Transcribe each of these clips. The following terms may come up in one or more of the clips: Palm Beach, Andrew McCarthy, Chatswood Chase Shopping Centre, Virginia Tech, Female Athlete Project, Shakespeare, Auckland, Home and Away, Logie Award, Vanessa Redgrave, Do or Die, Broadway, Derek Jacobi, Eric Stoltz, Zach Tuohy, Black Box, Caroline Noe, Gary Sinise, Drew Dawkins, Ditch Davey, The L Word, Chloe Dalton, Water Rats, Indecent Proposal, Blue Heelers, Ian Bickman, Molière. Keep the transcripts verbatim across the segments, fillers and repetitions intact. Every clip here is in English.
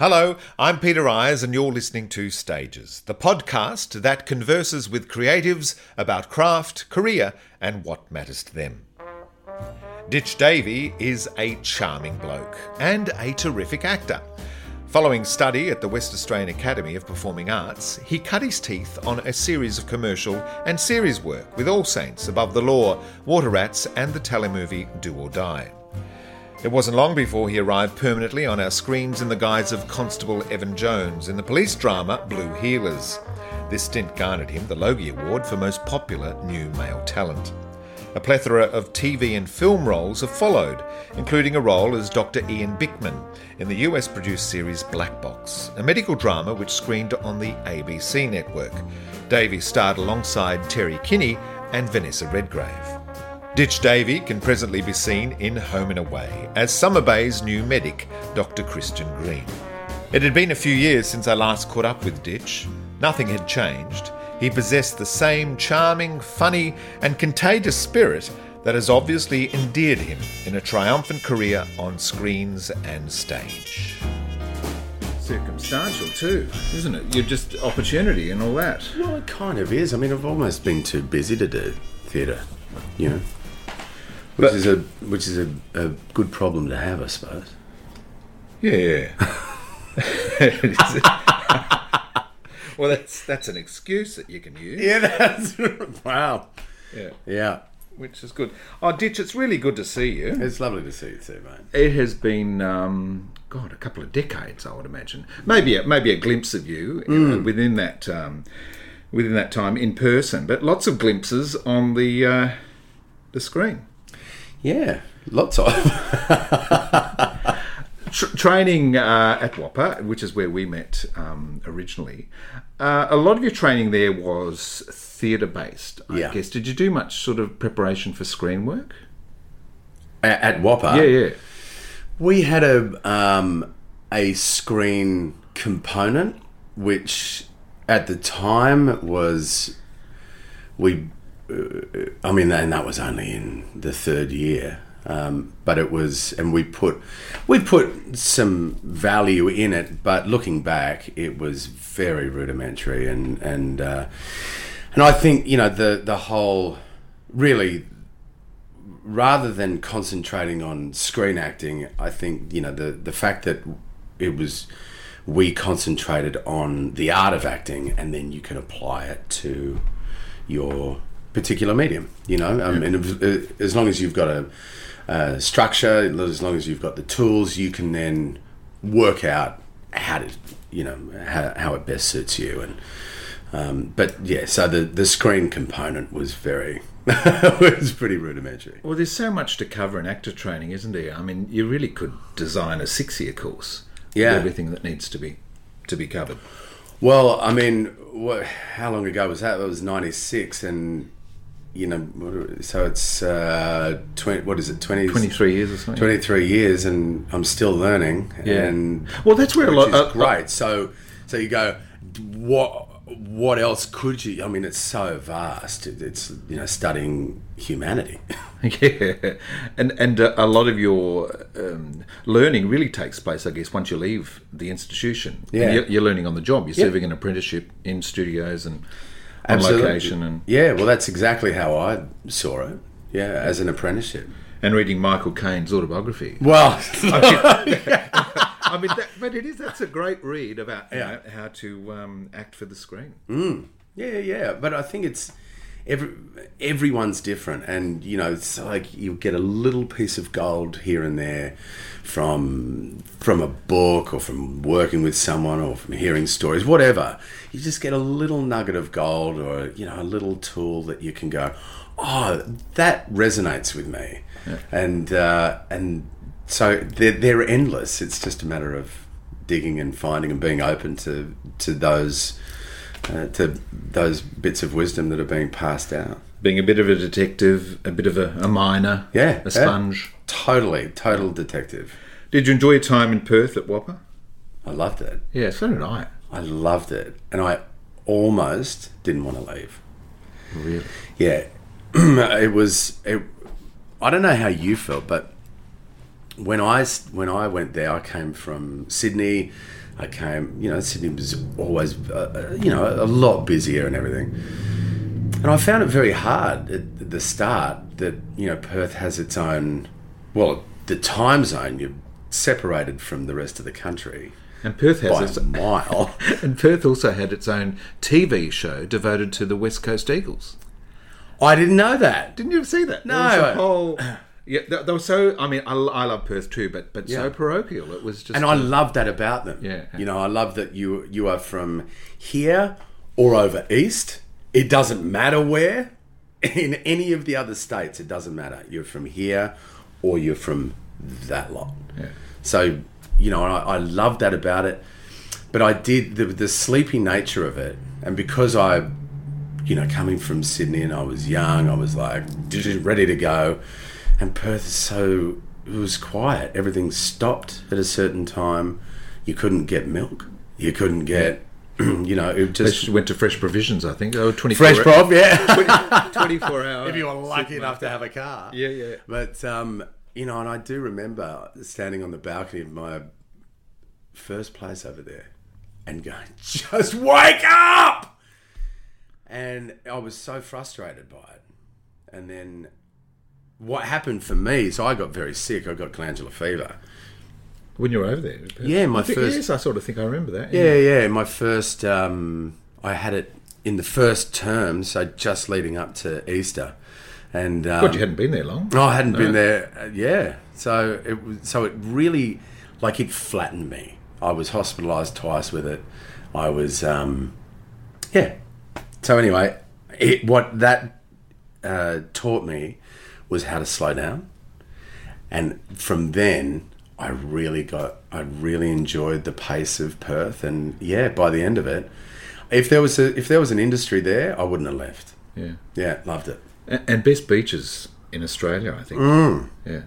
Hello, I'm Peter Ayers and you're listening to Stages, the podcast that converses with creatives about craft, career and what matters to them. Ditch Davey is a charming bloke and a terrific actor. Following study at the West Australian Academy of Performing Arts, he cut his teeth on a series of commercial and series work with All Saints Above the Law, Water Rats and the telemovie Do or Die. It wasn't long before he arrived permanently on our screens in the guise of Constable Evan Jones in the police drama Blue Heelers. This stint garnered him the Logie Award for Most Popular New Male Talent. A plethora of T V and film roles have followed, including a role as Doctor Ian Bickman in the U S-produced series Black Box, a medical drama which screened on the A B C network. Davey starred alongside Terry Kinney and Vanessa Redgrave. Ditch Davey can presently be seen in Home and Away as Summer Bay's new medic, Doctor Christian Green. It had been a few years since I last caught up with Ditch. Nothing had changed. He possessed the same charming, funny and contagious spirit that has obviously endeared him in a triumphant career on screens and stage. Circumstantial too, isn't it? You're just opportunity and all that. Well, it kind of is. I mean, I've almost been too busy to do theatre, you know. Which is a which is a, a good problem to have, I suppose. Yeah. Well, that's that's an excuse that you can use. Yeah, that's wow. Yeah, yeah. Which is good. Oh, Ditch, it's really good to see you. It's lovely to see you too, mate. It has been, um, God, a couple of decades, I would imagine. Maybe a, maybe a glimpse of you mm. within that um, within that time in person, but lots of glimpses on the uh, the screen. Yeah, lots of. Tra- training uh, at Whopper, which is where we met um, originally, uh, a lot of your training there was theatre-based, I yeah. guess. Did you do much sort of preparation for screen work? At, at Whopper? Yeah, yeah. We had a, um, a screen component, which at the time was... we. I mean, and that was only in the third year, um, but it was, and we put we put some value in it. But looking back, it was very rudimentary, and and uh, and I think, you know, the the whole really, rather than concentrating on screen acting, I think, you know, the the fact that it was we concentrated on the art of acting, and then you can apply it to your particular medium, you know, um, and if, as long as you've got a, a structure, as long as you've got the tools, you can then work out how to, you know, how, how it best suits you. And um, but yeah, so the, the screen component was very, was pretty rudimentary. Well, there's so much to cover in actor training, isn't there? I mean, you really could design a six-year course. Yeah, with everything that needs to be to be covered. Well, I mean, what, how long ago was that? It was ninety-six, and you know, so it's uh, twenty. What is it? Twenty. Twenty-three years or something. Twenty-three years, and I'm still learning. Yeah. And well, that's where a lot. Uh, great. So, so you go. What? What else could you? I mean, it's so vast. It's, you know, studying humanity. Yeah, and and a lot of your um, learning really takes place, I guess, once you leave the institution. Yeah, you're, you're learning on the job. You're yeah. serving an apprenticeship in studios and on Absolutely. Location. And yeah, well, that's exactly how I saw it. Yeah, as an apprenticeship. And reading Michael Caine's autobiography. Well, I mean, I mean that, but it is. That's a great read about yeah. you know, how to um, act for the screen. Mm. Yeah, yeah. But I think it's every everyone's different, and you know, it's like you get a little piece of gold here and there from from a book or from working with someone or from hearing stories, whatever. You just get a little nugget of gold, or you know, a little tool that you can go, oh, that resonates with me. Yeah. And uh, and so they're, they're endless. It's just a matter of digging and finding and being open to to those uh, to those bits of wisdom that are being passed out. Being a bit of a detective, a bit of a, a miner, yeah, a sponge. Yeah. Totally, total detective. Did you enjoy your time in Perth at Whopper? I loved it. Yeah, so did I. I loved it, and I almost didn't want to leave. Really? Yeah. It was. It, I don't know how you felt, but when I when I went there, I came from Sydney. I came, you know, Sydney was always, uh, you know, a lot busier and everything. And I found it very hard at the start that, you know, Perth has its own, well, the time zone, you're separated from the rest of the country. And Perth has by its, a mile. And Perth also had its own T V show devoted to the West Coast Eagles. I didn't know that. Didn't you see that? No. There was a whole, yeah, they, they were so. I mean, I, I love Perth too, but but yeah. so parochial. It was just, and I love that about them. Yeah. You know, I love that you you are from here or over east. It doesn't matter where. In any of the other states, it doesn't matter. You're from here or you're from that lot. Yeah. So, you know, I, I love that about it. But I did, the, the sleepy nature of it, and because I, you know, coming from Sydney and I was young, I was like, ready to go. And Perth is so, it was quiet. Everything stopped at a certain time. You couldn't get milk. You couldn't get, you know, it just... They went to Fresh Provisions, I think. Oh, twenty-four Fresh Prov, yeah. twenty-four hour. If you were lucky enough to have a car. Yeah, yeah. But, um... you know, and I do remember standing on the balcony of my first place over there and going, just wake up! And I was so frustrated by it. And then what happened for me, so I got very sick. I got glandular fever. When you were over there? Yeah, my I think, first... Yes, I sort of think I remember that. Yeah, yeah. yeah my first... Um, I had it in the first term, so just leading up to Easter. And um, God, you hadn't been there long. No, I hadn't no. been there. Uh, yeah, so it was. So it really, like, it flattened me. I was hospitalised twice with it. I was, um, yeah. So anyway, it, what that uh, taught me was how to slow down, and from then I really got. I really enjoyed the pace of Perth, and yeah, by the end of it, if there was a, if there was an industry there, I wouldn't have left. Yeah, yeah, loved it. And best beaches in Australia, I think. Mm. Yeah.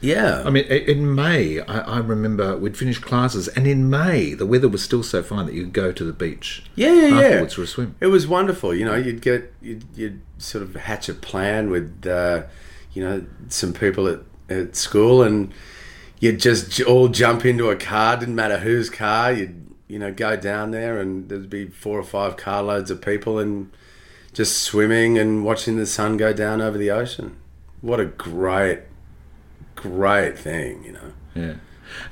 Yeah. I mean, in May, I, I remember we'd finished classes, and in May, the weather was still so fine that you'd go to the beach. Yeah, yeah, afterwards yeah. Afterwards for a swim. It was wonderful. You know, you'd get, you'd, you'd sort of hatch a plan with, uh, you know, some people at, at school, and you'd just all jump into a car, didn't matter whose car, you'd, you know, go down there, and there'd be four or five carloads of people, and... just swimming and watching the sun go down over the ocean. What a great, great thing, you know. Yeah.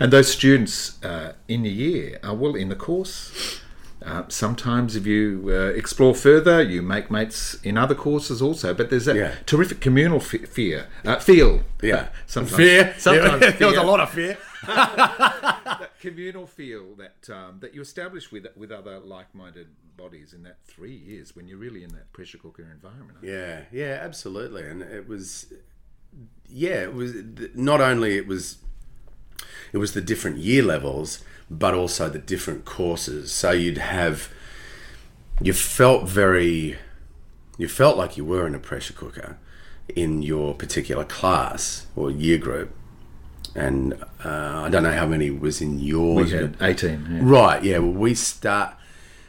And those students uh, in the year, uh, well, in the course, uh, sometimes if you uh, explore further, you make mates in other courses also, but there's that yeah. terrific communal f- fear, uh, feel. Yeah. Sometimes, fear. Sometimes yeah. fear. There was a lot of fear. That communal feel that um, that you establish with with other like-minded bodies in that three years when you're really in that pressure cooker environment. Yeah, you? yeah, absolutely. And it was, yeah, it was not only it was, it was the different year levels, but also the different courses. So you'd have, you felt very, you felt like you were in a pressure cooker in your particular class or year group. And uh, I don't know how many was in yours. We had eighteen. Yeah. Right, yeah. Well, we start.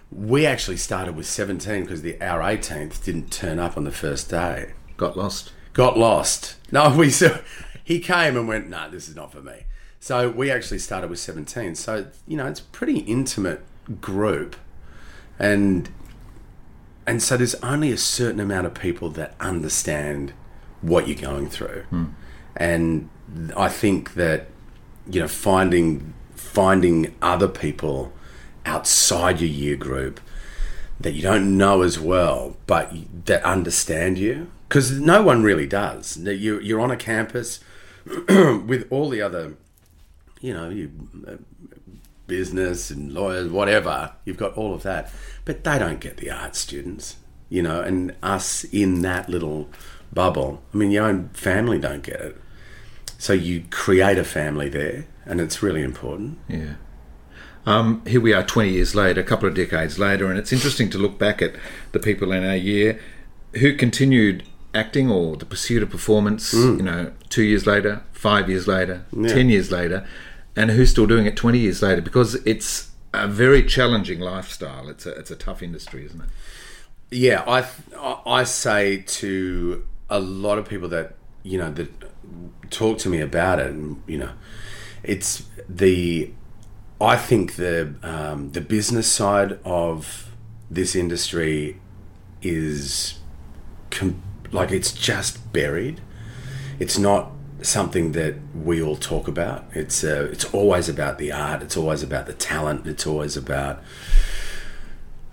We actually started with seventeen because the our eighteenth didn't turn up on the first day. Got lost. Got lost. No, we. So he came and went. No, nah, this is not for me. So we actually started with seventeen. So you know, it's a pretty intimate group, and and so there's only a certain amount of people that understand what you're going through, hmm. and. I think that, you know, finding finding other people outside your year group that you don't know as well, but that understand you, because no one really does. You, you're on a campus with all the other, you know, you, business and lawyers, whatever. You've got all of that, but they don't get the art students, you know, and us in that little bubble. I mean, your own family don't get it. So you create a family there, and it's really important. Yeah. Um, here we are twenty years later, a couple of decades later, and it's interesting to look back at the people in our year who continued acting or the pursuit of performance, mm. you know, two years later, five years later, yeah. ten years later, and who's still doing it twenty years later, because it's a very challenging lifestyle. It's a, it's a tough industry, isn't it? Yeah, I, I say to a lot of people that, you know, that... talk to me about it, and you know, it's the I think the um, the business side of this industry is com- like it's just buried. It's not something that we all talk about. It's uh, it's always about the art. It's always about the talent. It's always about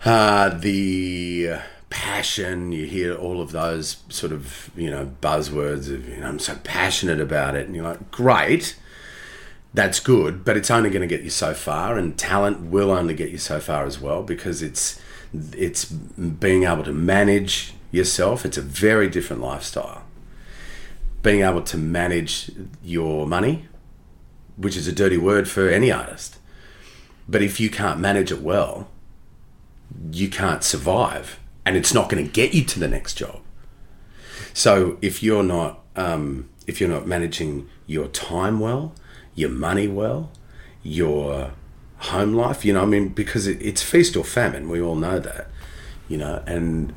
uh, the passion. You hear all of those sort of, you know, buzzwords of, you know, I'm so passionate about it, and you're like, great. That's good, but it's only going to get you so far, and talent will only get you so far as well, because it's it's being able to manage yourself. It's a very different lifestyle. Being able to manage your money, which is a dirty word for any artist, but if you can't manage it well, you can't survive, and it's not going to get you to the next job. So if you're not um, if you're not managing your time well, your money well, your home life, you know, I mean, because it, it's feast or famine, we all know that, you know, and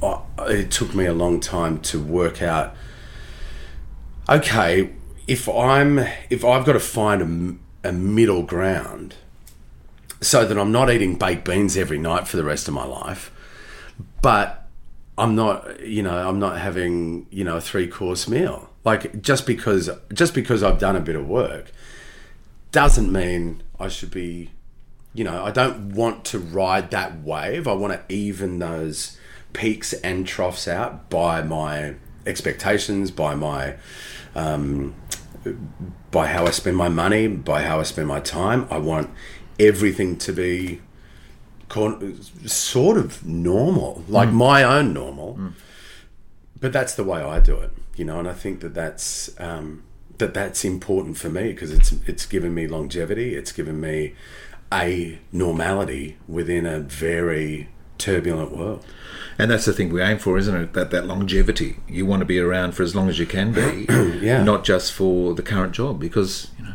I, it took me a long time to work out, okay, if I'm, if I've got to find a, a middle ground so that I'm not eating baked beans every night for the rest of my life, but I'm not, you know, I'm not having, you know, a three course meal. Like, just because just because I've done a bit of work doesn't mean I should be, you know, I don't want to ride that wave. I want to even those peaks and troughs out by my expectations, by my, um, by how I spend my money, by how I spend my time. I want everything to be sort of normal, like mm. my own normal. Mm. But that's the way I do it. You know, and I think that that's um, that that's important for me, because it's it's given me longevity. It's given me a normality within a very turbulent world. And that's the thing we aim for, isn't it? That that longevity. You want to be around for as long as you can be, yeah. Not just for the current job, because you know.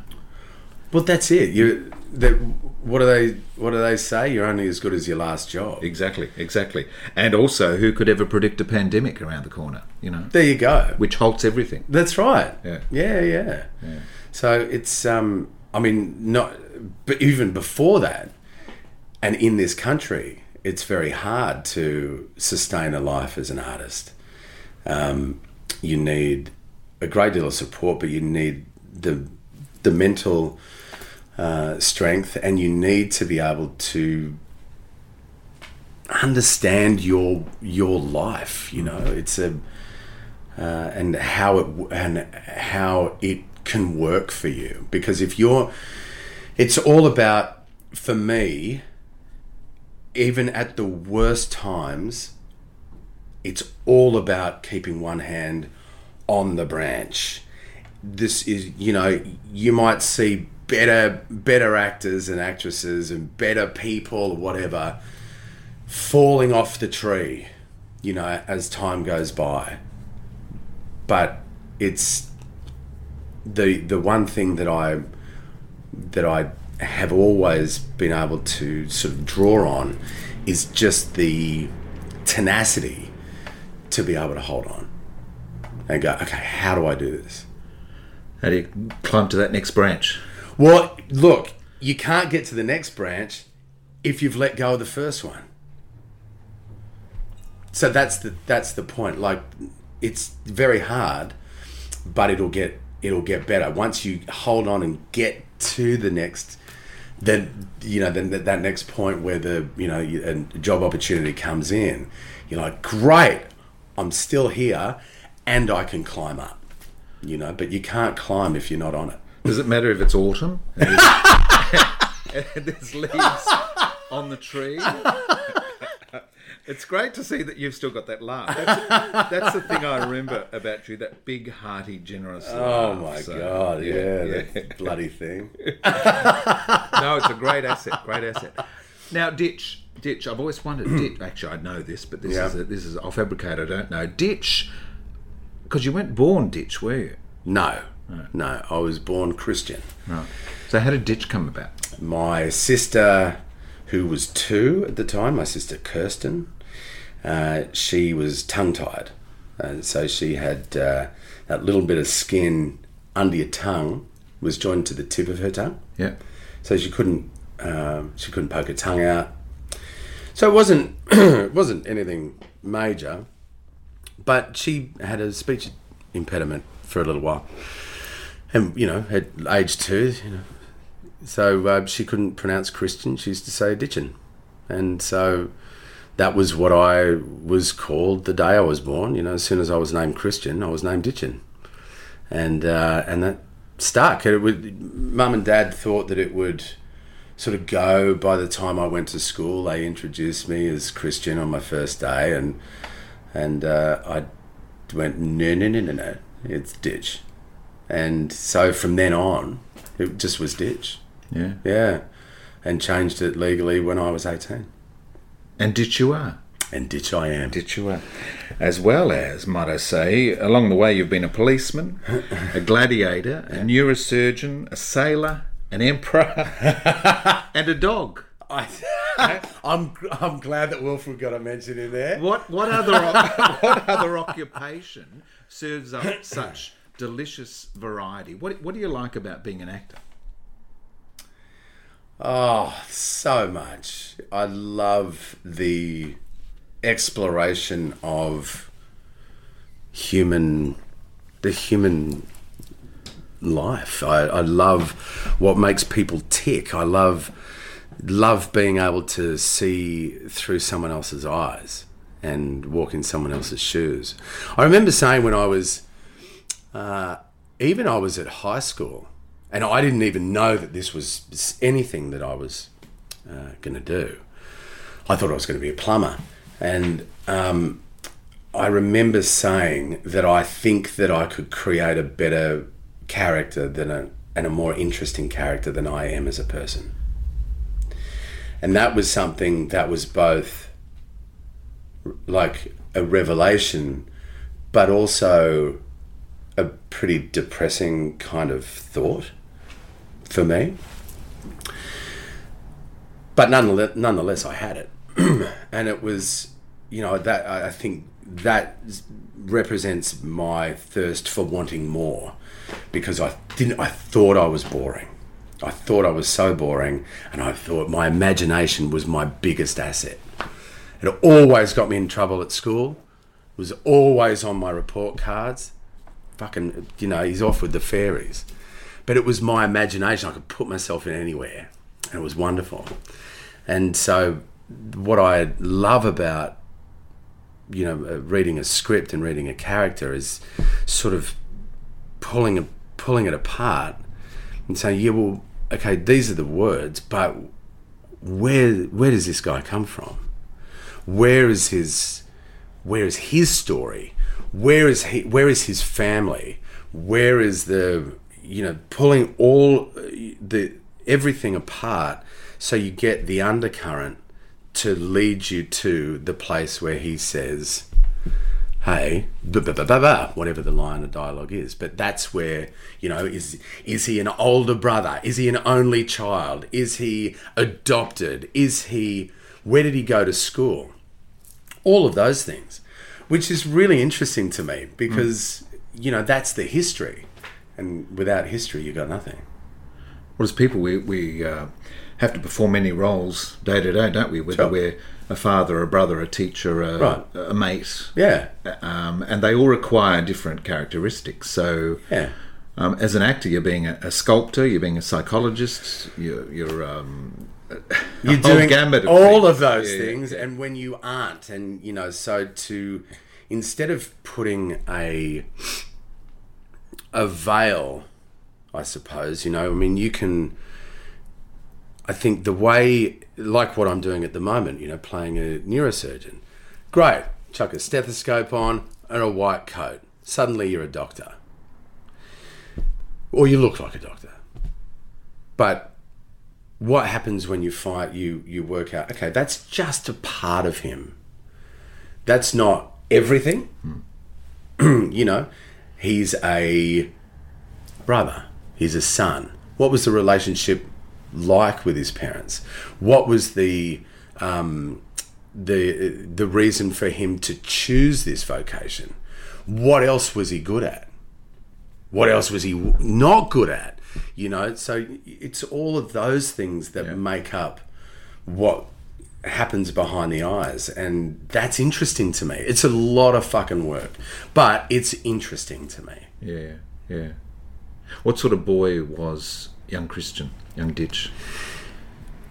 Well, that's it. You. That, what do they what do they say? You're only as good as your last job. Exactly, exactly. And also, who could ever predict a pandemic around the corner? You know, there you go. Which halts everything. That's right. Yeah, yeah, yeah. yeah. So it's, um, I mean, not, but even before that, and in this country, it's very hard to sustain a life as an artist. Um, you need a great deal of support, but you need the the mental. Uh, strength, and you need to be able to understand your your life. You know, it's a uh, and how it and how it can work for you. Because if you're, it's all about, for me, even at the worst times, it's all about keeping one hand on the branch. This is, you know, you might see. Better, better actors and actresses and better people or whatever falling off the tree, you know, as time goes by. But it's the the one thing that I that I have always been able to sort of draw on is just the tenacity to be able to hold on and go, okay, how do I do this? How do you climb to that next branch? Well, look, you can't get to the next branch if you've let go of the first one. So that's the that's the point. Like, it's very hard, but it'll get it'll get better once you hold on and get to the next. Then you know, then that next point where the you know a job opportunity comes in, you're like, great, I'm still here, and I can climb up. You know, but you can't climb if you're not on it. Does it matter if it's autumn and there's, and there's leaves on the tree? It's great to see that you've still got that laugh. That's, that's the thing I remember about you, that big, hearty, generous laugh. Oh, my so, God, yeah, yeah, yeah. That bloody thing. No, it's a great asset, great asset. Now, Ditch, Ditch, I've always wondered, Ditch, actually, I know this, but this yeah. is, a, this is, I'll fabricate, I don't know. Ditch, because you weren't born Ditch, were you? No. No. no, I was born Christian. Right. So how did Ditch come about? My sister, who was two at the time, my sister Kirsten, uh, she was tongue-tied. Uh, so she had uh, that little bit of skin under your tongue was joined to the tip of her tongue. Yeah. so she couldn't um, she couldn't poke her tongue out. So it wasn't it wasn't anything major, but she had a speech impediment for a little while, and you know, at age two, you know, so uh, she couldn't pronounce Christian. She used to say Ditchin, and so that was what I was called the day I was born. You know, as soon as I was named Christian, I was named Ditchin, and uh, and that stuck. It would. Mum and Dad thought that it would sort of go. By the time I went to school, they introduced me as Christian on my first day, and and uh, I went no no no no no, it's Ditch, and so from then on, it just was Ditch. Yeah, yeah, and changed it legally when I was eighteen. And Ditch you are. And Ditch I am. Ditch you are. As well as, might I say, along the way you've been a policeman, a gladiator, a neurosurgeon, a sailor, an emperor, and a dog. I, I'm I'm glad that Wilfred got a mention in there. What what other what other occupation serves up such delicious variety? What what do you like about being an actor? Oh, so much. I love the exploration of human, the human life. I, I love what makes people tick. I love love being able to see through someone else's eyes and walk in someone else's shoes. I remember saying when I was, uh, even I was at high school, and I didn't even know that this was anything that I was uh, going to do. I thought I was going to be a plumber. And um, I remember saying that I think that I could create a better character than a, and a more interesting character than I am as a person. And that was something that was both like a revelation, but also a pretty depressing kind of thought for me. But nonetheless, nonetheless I had it. And it was, you know, that I think that represents my thirst for wanting more, because I didn't, I thought I was boring. I thought I was so boring, and I thought my imagination was my biggest asset. It always got me in trouble at school. It was always on my report cards. Fucking, you know, he's off with the fairies. But it was my imagination. I could put myself in anywhere, and it was wonderful. And so what I love about, you know, reading a script and reading a character is sort of pulling a, pulling it apart and saying, yeah, well, okay, these are the words, but where where does this guy come from? Where is his where is his story? Where is he? Where is his family? Where is the, you know, pulling all the everything apart so you get the undercurrent to lead you to the place where he says, hey, blah, blah, blah, blah, blah, whatever the line of dialogue is. But that's where, you know, is is he an older brother? Is he an only child? Is he adopted? Is he, where did he go to school? All of those things, which is really interesting to me because, mm. you know, that's the history. And without history, you got nothing. Well, as people, we... we uh... have to perform many roles day to day, don't we? Whether sure. we're a father, a brother, a teacher, a, right. a mate. Yeah. Um, and they all require different characteristics. So yeah. um, as an actor, you're being a, a sculptor, you're being a psychologist, you're... You're, um, you're doing gamut of all things. Of those yeah, things, yeah. And when you aren't, and, you know, so to... Instead of putting a a veil, I suppose, you know, I mean, you can... I think the way, like what I'm doing at the moment, you know, playing a neurosurgeon. Great, chuck a stethoscope on and a white coat. Suddenly you're a doctor. Or you look like a doctor. But what happens when you fight, you, you work out, okay, that's just a part of him. That's not everything. Hmm. You know, he's a brother. He's a son. What was the relationship like with his parents? What was the um, the the reason for him to choose this vocation? What else was he good at? What else was he not good at? you know. So it's all of those things that yeah. make up what happens behind the eyes, and that's interesting to me. It's a lot of fucking work, but it's interesting to me. Yeah, yeah. What sort of boy was young Christian, young Ditch?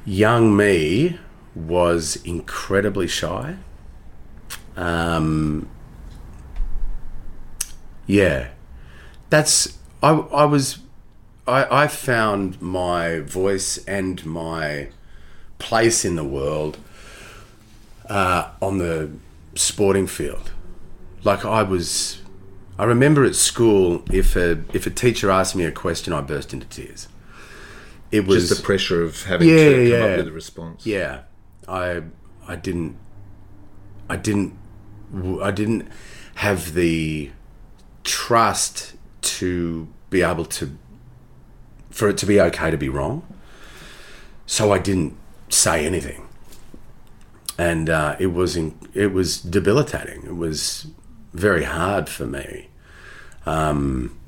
Young me was incredibly shy. Um, yeah, that's, I, I was, I, I found my voice and my place in the world uh, on the sporting field. Like I was, I remember at school, if a, if a teacher asked me a question, I burst into tears. It was just the pressure of having yeah, to come yeah. up with a response. Yeah, I, I didn't, I didn't, I didn't have the trust to be able to, for it to be okay to be wrong. So I didn't say anything, and uh, it was in, it was debilitating. It was very hard for me. Um.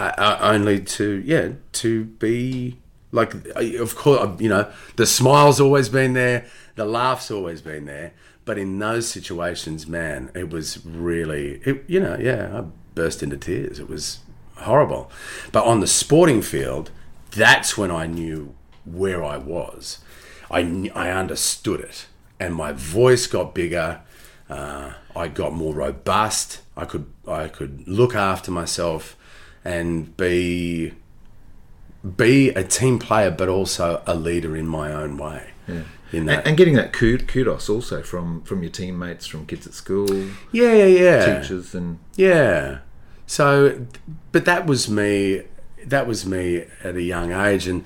I, I, only to, yeah, to be like, of course, you know, the smile's always been there, the laugh's always been there, but in those situations, man, it was really, it, you know, yeah, I burst into tears. It was horrible. But on the sporting field, that's when I knew where I was. I, I understood it, and my voice got bigger. Uh, I got more robust. I could, I could look after myself and be be a team player, but also a leader in my own way. Yeah. In that. And, and getting that kudos also from, from your teammates, from kids at school. Yeah, yeah, yeah. Teachers and... Yeah. So, but that was me, that was me at a young age. And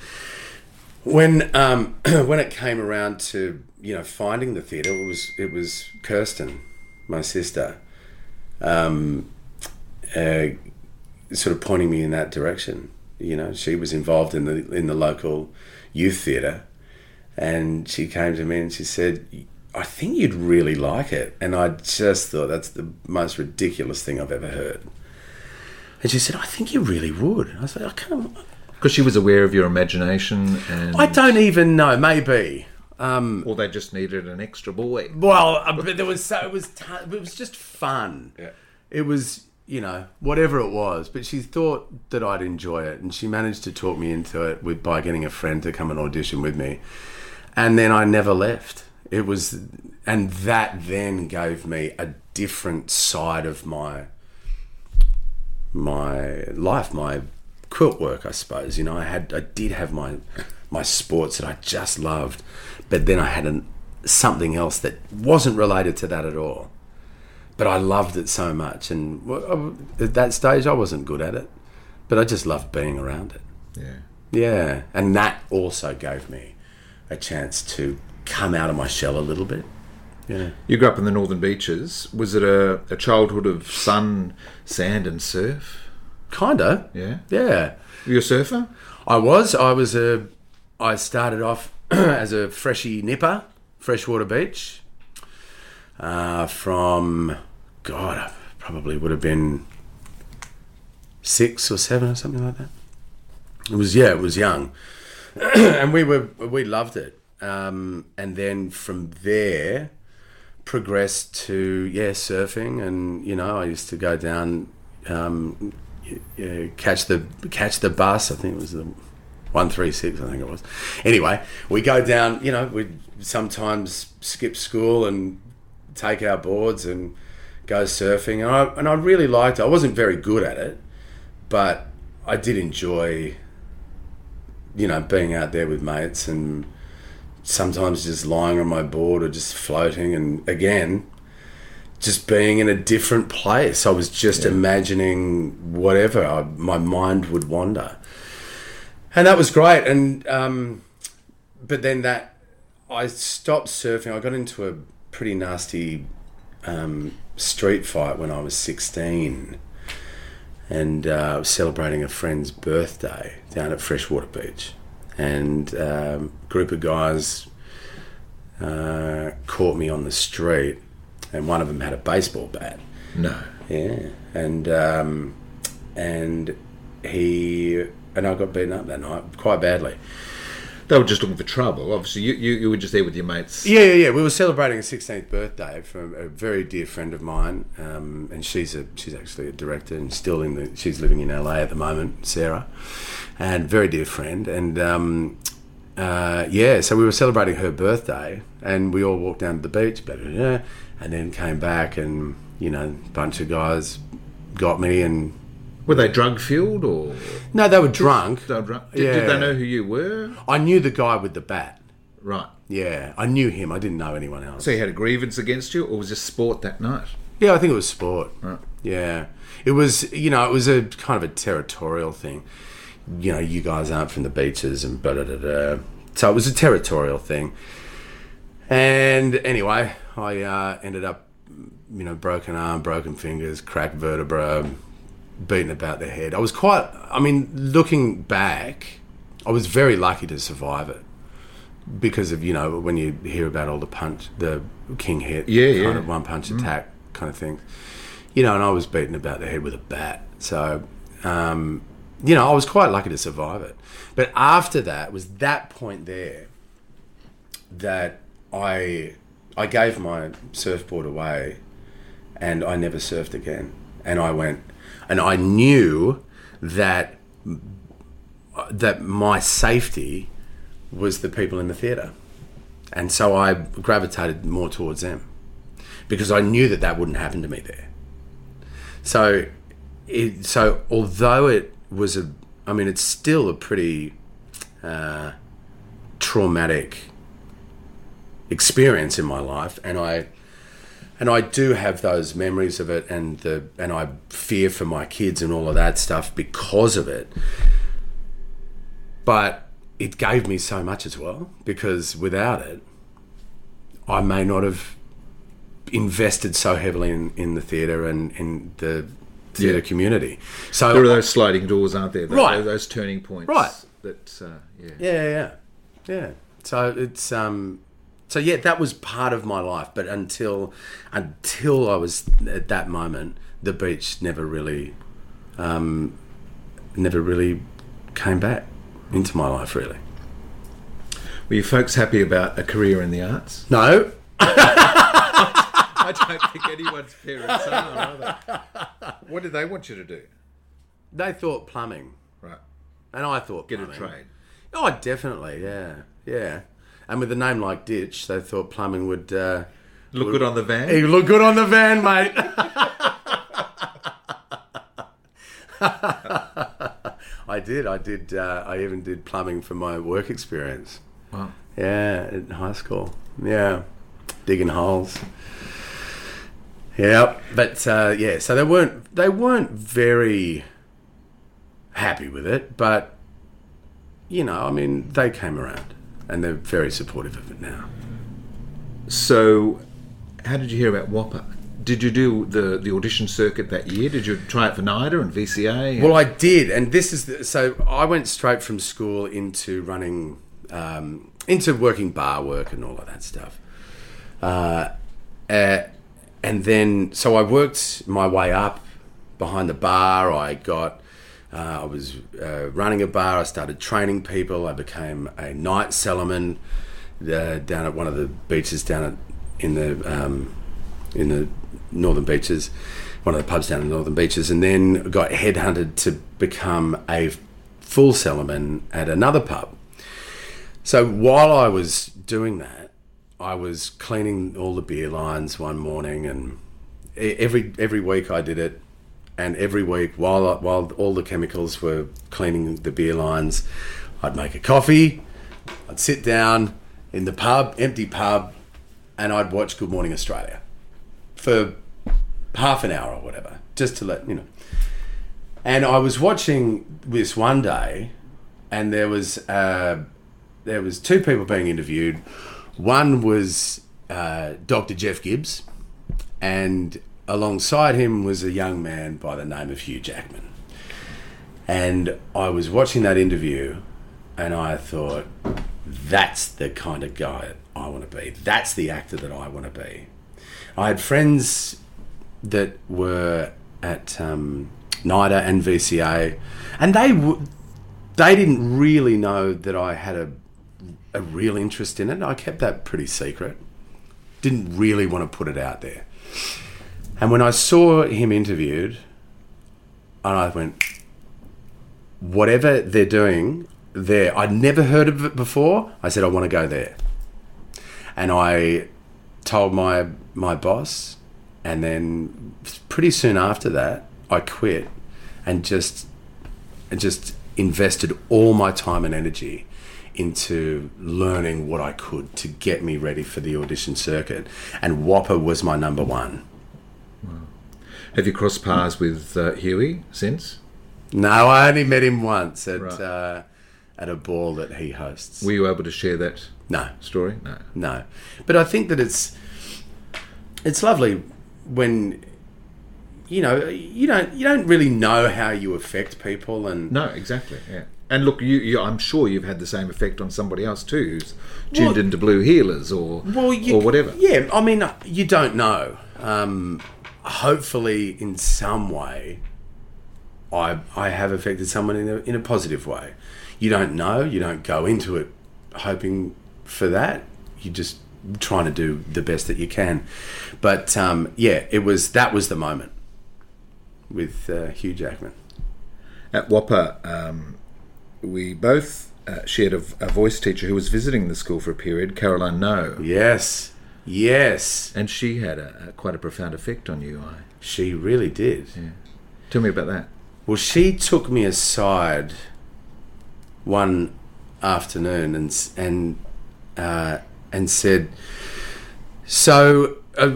when um, when it came around to, you know, finding the theatre, it was, it was Kirsten, my sister, um, uh, sort of pointing me in that direction. You know, she was involved in the in the local youth theatre, and she came to me and she said, I think you'd really like it. And I just thought, that's the most ridiculous thing I've ever heard. And she said, I think you really would. And I was like, I can't, because she was aware of your imagination. And I don't even know, maybe um, or they just needed an extra boy. Well, but there was so it was t- it was just fun. Yeah. It was, you know, whatever it was, but she thought that I'd enjoy it, and she managed to talk me into it with by getting a friend to come and audition with me, and then I never left. It was, and that then gave me a different side of my my life, my quilt work, I suppose. You know, I had, I did have my my sports that I just loved, but then I had an, something else that wasn't related to that at all. But I loved it so much, and at that stage I wasn't good at it, but I just loved being around it. Yeah, yeah, and that also gave me a chance to come out of my shell a little bit. Yeah, you grew up in the Northern Beaches. Was it a, a childhood of sun, sand, and surf? Kinda. Yeah, yeah. Were you a surfer? I was. I was a. I started off as a freshie nipper, Freshwater Beach. Uh, from, God, I probably would have been six or seven or something like that. It was, yeah, it was young. And we were, we loved it. Um, and then from there, progressed to, yeah, surfing. And, you know, I used to go down, um, yeah, catch the catch the bus. I think it was the one three six, I think it was. Anyway, we go down, you know, we'd sometimes skip school and take our boards and go surfing, and I and I really liked it. I wasn't very good at it, but I did enjoy, you know, being out there with mates and sometimes just lying on my board or just floating, and again, just being in a different place. I was just yeah. imagining whatever I, my mind would wander, and that was great. And um, but then that I stopped surfing. I got into a pretty nasty um, street fight when I was sixteen, and uh, I was celebrating a friend's birthday down at Freshwater Beach, and um, a group of guys uh, caught me on the street, and one of them had a baseball bat. No. Yeah. And um, and he and I got beaten up that night quite badly. They were just looking for trouble. Obviously, you, you, you were just there with your mates. Yeah, yeah, yeah. We were celebrating a sixteenth birthday from a very dear friend of mine, um, and she's a she's actually a director and still in the. She's living in L A at the moment, Sarah, and very dear friend. And um, uh, yeah, so we were celebrating her birthday, and we all walked down to the beach, blah, blah, blah, and then came back, and you know, a bunch of guys got me and. Were they drug-fueled or...? No, they were drunk. They were drunk. Did, yeah. Did they know who you were? I knew the guy with the bat. Right. Yeah, I knew him. I didn't know anyone else. So you had a grievance against you, or was it sport that night? Yeah, I think it was sport. Right. Yeah. It was, you know, it was a kind of a territorial thing. You know, you guys aren't from the beaches and da-da-da-da. So it was a territorial thing. And anyway, I uh, ended up, you know, broken arm, broken fingers, cracked vertebra... beaten about the head. I was quite, I mean, looking back, I was very lucky to survive it because of, you know, when you hear about all the punch, the king hit, yeah, kind yeah. of one punch mm. attack kind of thing, you know, and I was beaten about the head with a bat. So, um, you know, I was quite lucky to survive it. But after that, it was that point there that I, I gave my surfboard away and I never surfed again. And I went, And I knew that that my safety was the people in the theatre. And so I gravitated more towards them because I knew that that wouldn't happen to me there. So, it, so although it was a... I mean, it's still a pretty uh, traumatic experience in my life. And I... And I do have those memories of it and the and I fear for my kids and all of that stuff because of it. But it gave me so much as well because without it, I may not have invested so heavily in, in the theatre and in the theatre yeah. community. So there are those sliding doors, aren't there? Those, right. Those turning points. Right. That, uh, yeah. yeah, yeah, yeah. So it's... um. So yeah, that was part of my life, but until until I was at that moment, the beach never really, um, never really came back into my life. Really, were you folks happy about a career in the arts? No, I don't think anyone's parents are, are they? What did they want you to do? They thought plumbing, right? And I thought get plumbing. a trade. Oh, definitely, yeah, yeah. And with a name like Ditch, they thought plumbing would... Uh, look would, good on the van? It look good on the van, mate. I did. I did. Uh, I even did plumbing for my work experience. Wow. Yeah, at high school. Yeah. Digging holes. Yeah. But, uh, yeah, so they weren't they weren't very happy with it, but, you know, I mean, they came around. And they're very supportive of it now. So, how did you hear about Whopper? Did you do the, the audition circuit that year? Did you try it for NIDA and V C A? And- well, I did, and this is the, so I went straight from school into running, um, into working bar work and all of that stuff. Uh, uh, and then, so I worked my way up behind the bar. I got. Uh, I was uh, running a bar. I started training people. I became a night cellarman uh, down at one of the beaches down at, in the um, in the northern beaches, one of the pubs down in the northern beaches, and then got headhunted to become a full cellarman at another pub. So while I was doing that, I was cleaning all the beer lines one morning, and every every week I did it. And every week, while while all the chemicals were cleaning the beer lines, I'd make a coffee, I'd sit down in the pub, empty pub, and I'd watch Good Morning Australia for half an hour or whatever, just to let, you know. And I was watching this one day, and there was uh, there was two people being interviewed. One was uh, Doctor Jeff Gibbs, and... alongside him was a young man by the name of Hugh Jackman. And I was watching that interview and I thought, that's the kind of guy I want to be. That's the actor that I want to be. I had friends that were at um, NIDA and V C A, and they w- they didn't really know that I had a a real interest in it. I kept that pretty secret. Didn't really want to put it out there. And when I saw him interviewed, and I went, whatever they're doing there, I'd never heard of it before. I said, I want to go there. And I told my my boss, and then pretty soon after that, I quit and just and just invested all my time and energy into learning what I could to get me ready for the audition circuit. And Whopper was my number one. Wow. Have you crossed paths with uh, Huey since? No, I only met him once at right. uh, at a ball that he hosts. Were you able to share that no. story? No. No. But I think that it's it's lovely when you know you don't you don't really know how you affect people. And no, exactly. Yeah. And look, you, you, I'm sure you've had the same effect on somebody else too, who's tuned well, into Blue Heelers or well, you, or whatever. Yeah, I mean, you don't know. Um, hopefully, in some way, I I have affected someone in a in a positive way. You don't know. You don't go into it hoping for that. You're just trying to do the best that you can. But um, yeah, it was that was the moment with uh, Hugh Jackman at Whopper. Um, We both uh, shared a, a voice teacher who was visiting the school for a period, Caroline Noe. Yes, yes. And she had a, a, quite a profound effect on you. I. She really did. Yeah. Tell me about that. Well, she took me aside one afternoon and and uh, and said, so uh,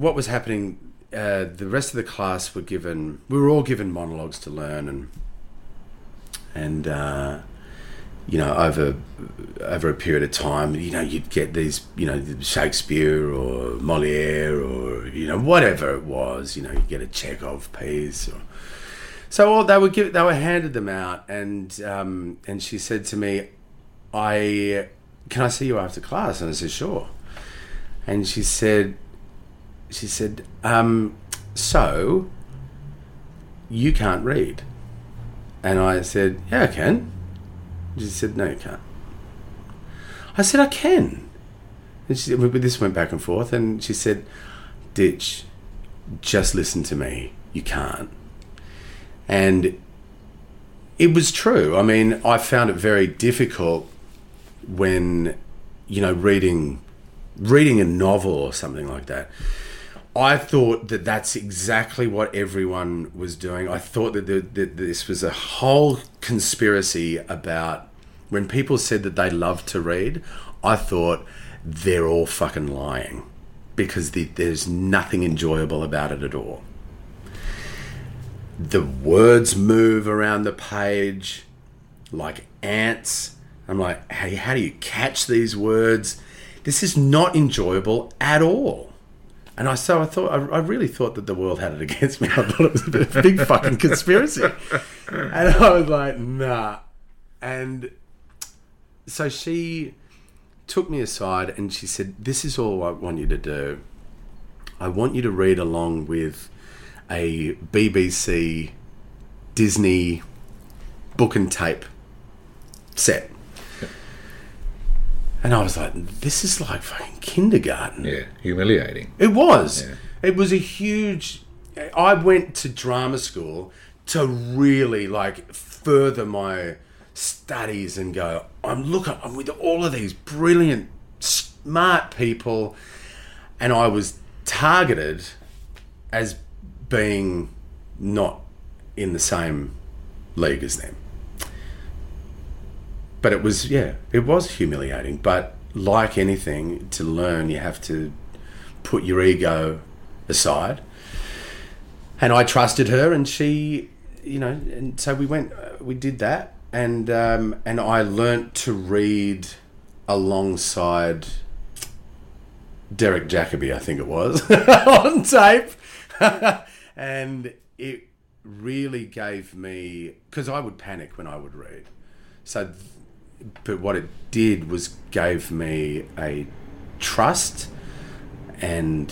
what was happening, uh, the rest of the class were given, we were all given monologues to learn and... And, uh, you know, over over a period of time, you know, you'd get these, you know, Shakespeare or Molière or, you know, whatever it was, you know, you'd get a Chekhov piece. Or... So all, they were give, they were handed them out. And um, and she said to me, I can I see you after class? And I said, sure. And she said, she said, um, so you can't read. And I said, yeah, I can. She said, no, you can't. I said, I can. And she said, this went back and forth. And she said, Ditch, just listen to me. You can't. And it was true. I mean, I found it very difficult when, you know, reading, reading a novel or something like that. I thought that that's exactly what everyone was doing. I thought that, the, that this was a whole conspiracy about when people said that they loved to read, I thought they're all fucking lying because the, there's nothing enjoyable about it at all. The words move around the page like ants. I'm like, hey, how do you catch these words? This is not enjoyable at all. And I so I thought I really thought that the world had it against me. I thought it was a, bit of a big fucking conspiracy, and I was like, nah. And so she took me aside and she said, "This is all I want you to do. I want you to read along with a B B C Disney book and tape set." And I was like, this is like fucking kindergarten. Yeah, humiliating. It was. Yeah. It was a huge... I went to drama school to really, like, further my studies and go, I'm looking, I'm with all of these brilliant, smart people. And I was targeted as being not in the same league as them. But it was, yeah, it was humiliating. But like anything, to learn, you have to put your ego aside. And I trusted her, and she, you know, and so we went, we did that, and um, and I learnt to read alongside Derek Jacobi, I think it was, on tape, and it really gave me, because I would panic when I would read, so. Th- But what it did was gave me a trust and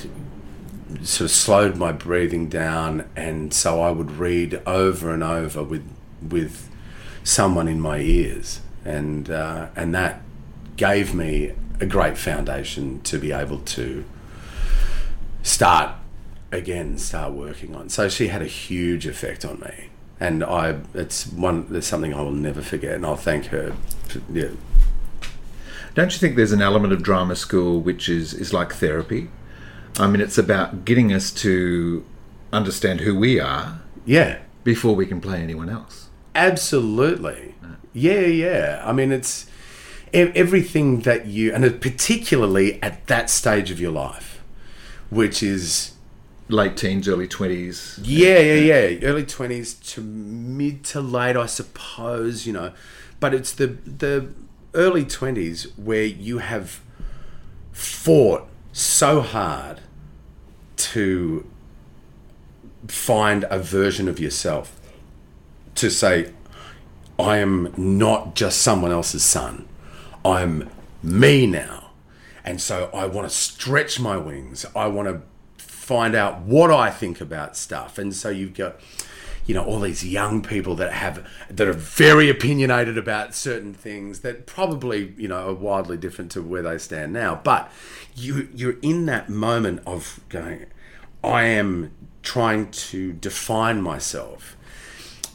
sort of slowed my breathing down, and so I would read over and over with with someone in my ears, and uh, and that gave me a great foundation to be able to start again, start working on. So she had a huge effect on me, and I it's one there's something I will never forget, and I'll thank her for, yeah. Don't you think there's an element of drama school which is, is like therapy? I mean, it's about getting us to understand who we are, yeah, before we can play anyone else. Absolutely. Yeah, yeah. I mean, it's everything that you... And particularly at that stage of your life, which is... Late teens, early twenties. Yeah, yeah, yeah. Early twenties to mid to late, I suppose, you know. But it's the the early twenties where you have fought so hard to find a version of yourself, to say, I am not just someone else's son. I'm me now. And so I want to stretch my wings. I want to find out what I think about stuff. And so you've got, you know, all these young people that have that are very opinionated about certain things that probably, you know, are wildly different to where they stand now. But you you're in that moment of going, I am trying to define myself.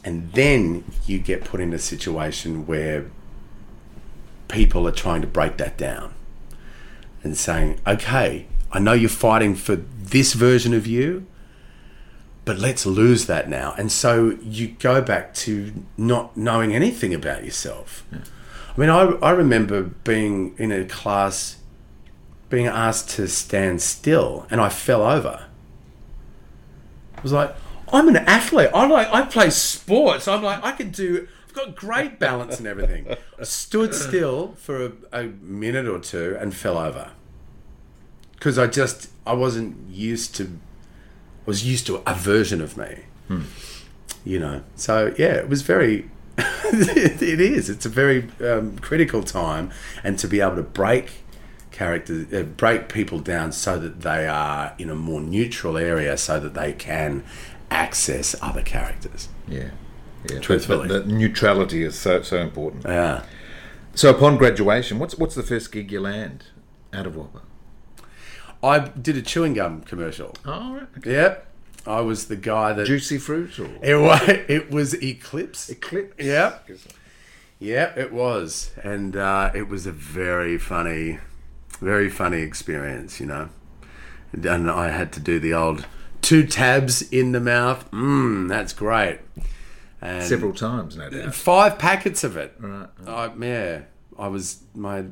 And then you get put in a situation where people are trying to break that down and saying, okay, I know you're fighting for this version of you, but let's lose that now. And so you go back to not knowing anything about yourself. Yeah. I mean, I, I remember being in a class, being asked to stand still, and I fell over. I was like, I'm an athlete. I like I play sports. I'm like I can do. I've got great balance and everything. I stood still for a, a minute or two and fell over because I just I wasn't used to. I was used to a version of me, hmm. you know. So yeah, it was very. it, it is. It's a very um, critical time, and to be able to break characters, uh, break people down so that they are in a more neutral area, so that they can access other characters. Yeah, yeah. Truthfully, the, the neutrality is so so important. Yeah. So upon graduation, what's what's the first gig you land out of Wagga? I did a chewing gum commercial. Oh, right. Okay. Yep. I was the guy that Juicy Fruit. Or... It was. It was Eclipse. Eclipse. Yep. Yep. It was, and uh, it was a very funny, very funny experience, you know. And I had to do the old. Two tabs in the mouth. Mmm, that's great. And several times, no doubt. Five packets of it. Right. right. I, yeah, I was my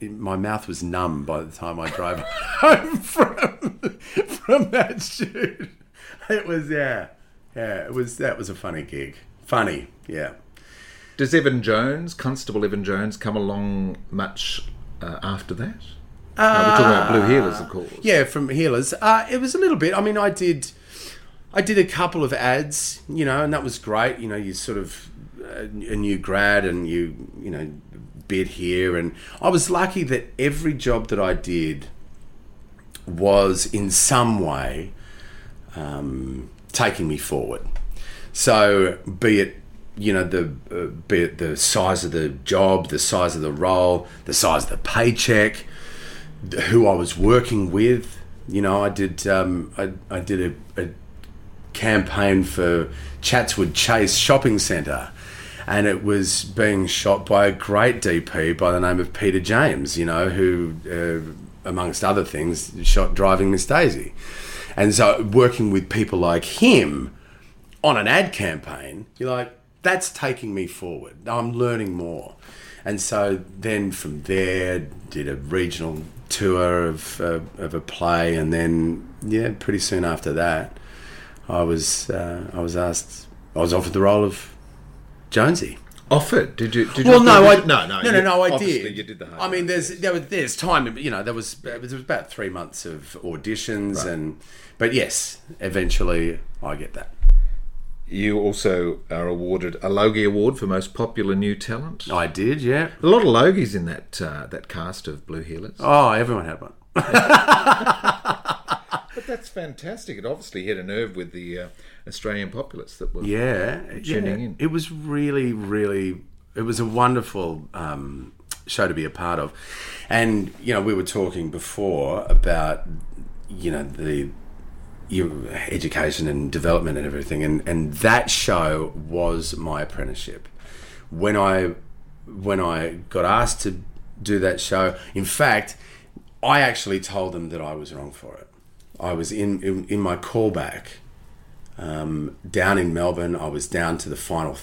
my mouth was numb by the time I drove home from from that shoot. It was yeah, yeah. It was that was a funny gig. Funny, yeah. Does Evan Jones, Constable Evan Jones, come along much uh, after that? Uh, no, we're talking about Blue Heelers, of course. Yeah, from Heelers. Uh, it was a little bit. I mean, I did, I did a couple of ads, you know, and that was great. You know, you sort of uh, a new grad, and you, you know, bid here, and I was lucky that every job that I did was in some way um, taking me forward. So, be it. You know, the uh, be it the size of the job, the size of the role, the size of the paycheck. Who I was working with, you know, I did um, I, I did a, a campaign for Chatswood Chase Shopping Centre, and it was being shot by a great D P by the name of Peter James, you know, who, uh, amongst other things, shot Driving Miss Daisy. And so working with people like him on an ad campaign, you're like, that's taking me forward. I'm learning more. And so then from there, did a regional tour of uh, of a play, and then yeah, pretty soon after that, I was uh, I was asked, I was offered the role of Jonesy. Offered? Did you? Did well, you no, I, you, no, no, no, no, no, I did. You did the I mean, there's there was there's time, you know, there was there was about three months of auditions, right. and but yes, eventually I get that. You also are awarded a Logie Award for most popular new talent. I did, yeah. A lot of Logies in that uh, that cast of Blue Heelers. Oh, everyone had one. Yeah. But that's fantastic. It obviously hit a nerve with the uh, Australian populace that were yeah, tuning yeah. in. It was really, really... It was a wonderful um, show to be a part of. And, you know, we were talking before about, you know, the... Your education and development and everything, and, and that show was my apprenticeship. When I when I got asked to do that show, in fact, I actually told them that I was wrong for it. I was in in, in my callback um, down in Melbourne. I was down to the final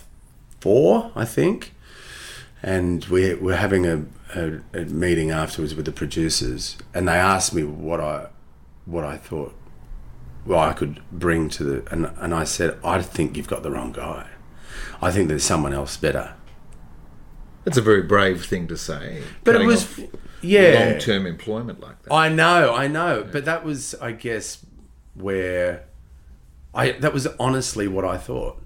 four, I think, and we were having a, a, a meeting afterwards with the producers, and they asked me what I what I thought. Well, I could bring to the... And, and I said, I think you've got the wrong guy. I think there's someone else better. That's a very brave thing to say. But it was... Yeah. Long-term employment like that. I know, I know. Yeah. But that was, I guess, where... I That was honestly what I thought.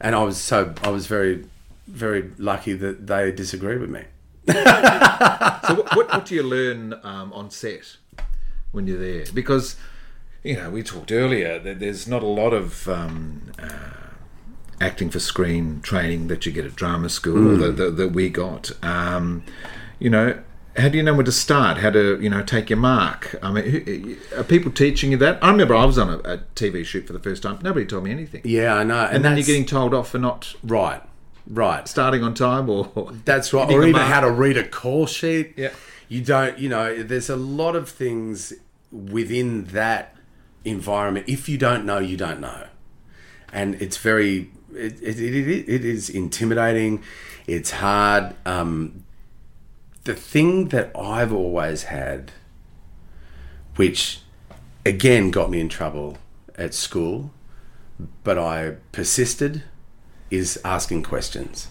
And I was so... I was very, very lucky that they disagreed with me. So what, what, what do you learn um, on set when you're there? Because... You know, we talked earlier that there's not a lot of um, uh, acting for screen training that you get at drama school mm. that, that, that we got. Um, you know, how do you know where to start? How to, you know, take your mark? I mean, who, are people teaching you that? I remember I was on a, a T V shoot for the first time. Nobody told me anything. Yeah, I know. And, and then you're getting told off for not... Right, right. Starting on time or... That's right. Or even how to read a call sheet. Yeah. You don't, you know, there's a lot of things within that environment. If you don't know, you don't know, and it's very it it, it, it is intimidating. It's hard. Um, the thing that I've always had, which again got me in trouble at school, but I persisted, is asking questions.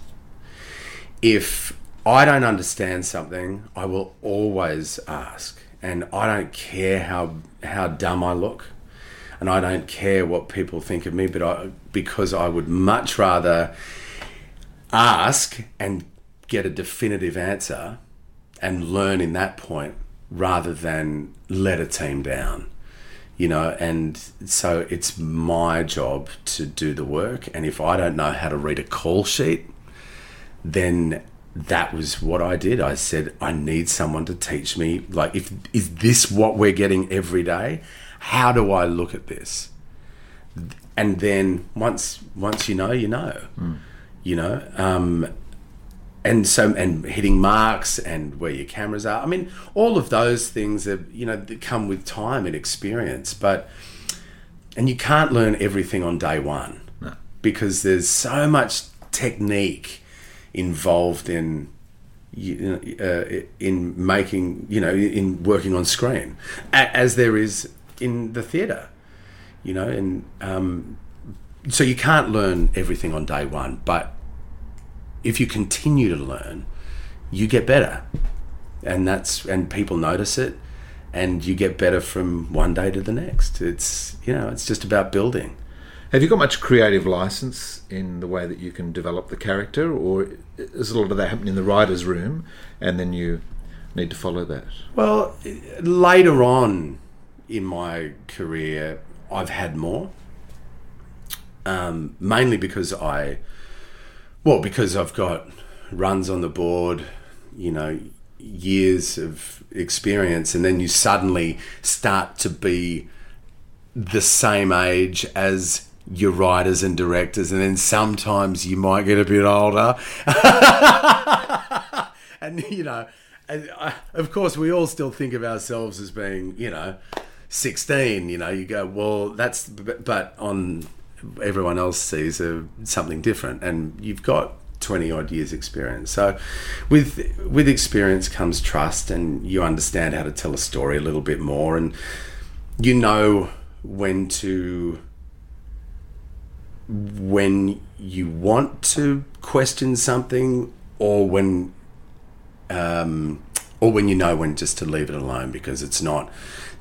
If I don't understand something, I will always ask, and I don't care how how dumb I look. And I don't care what people think of me, but I, because I would much rather ask and get a definitive answer and learn in that point rather than let a team down, you know. And so it's my job to do the work. And if I don't know how to read a call sheet, then that was what I did. I said, I need someone to teach me. Like, if is this what we're getting every day? How do I look at this? And then once once you know, you know, mm. you know, um, and so and hitting marks and where your cameras are. I mean, all of those things are, you know, that come with time and experience. But and you can't learn everything on day one no. because there's so much technique involved in. You know, uh, in making, you know, in working on screen, as there is in the theatre, you know, and um, so you can't learn everything on day one, but if you continue to learn, you get better, and that's and people notice it, and you get better from one day to the next. It's, you know, it's just about building. Have you got much creative license in the way that you can develop the character, or is a lot of that happening in the writer's room, and then you need to follow that? Well, later on in my career, I've had more, um, mainly because I, well, because I've got runs on the board, you know, years of experience, and then you suddenly start to be the same age as your writers and directors, and then sometimes you might get a bit older. And, you know, and I, of course, we all still think of ourselves as being, you know, sixteen, you know, you go, well, that's, but on everyone else sees a, something different, and you've got twenty odd years experience. So with, with experience comes trust, and you understand how to tell a story a little bit more, and you know when to, when you want to question something, or when, um, or when you know when just to leave it alone, because it's not,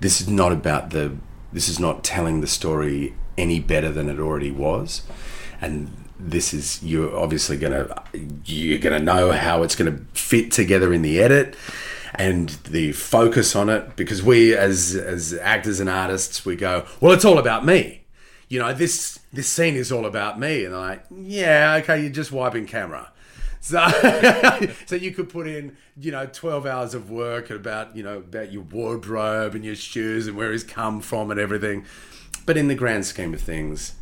this is not about the, this is not telling the story any better than it already was. And this is, you're obviously going to, you're going to know how it's going to fit together in the edit. and the focus on it, because we as as actors and artists, we go, well, it's all about me. You know, this this scene is all about me. And they're like, yeah, okay, you're just wiping camera. So so you could put in, you know, twelve hours of work about, you know, about your wardrobe and your shoes and where he's come from and everything. But in the grand scheme of things,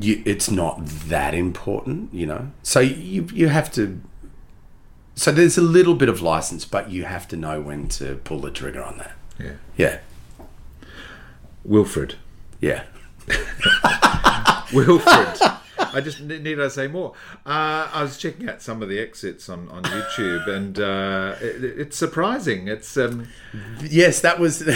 you, it's not that important, you know. So you you have to... So there's a little bit of license, but you have to know when to pull the trigger on that. Yeah. Yeah. Wilfred. Yeah. Wilfred. I just need I say more. Uh, I was checking out some of the exits on, on YouTube, and uh, it, it's surprising. It's um, yes, that was. No,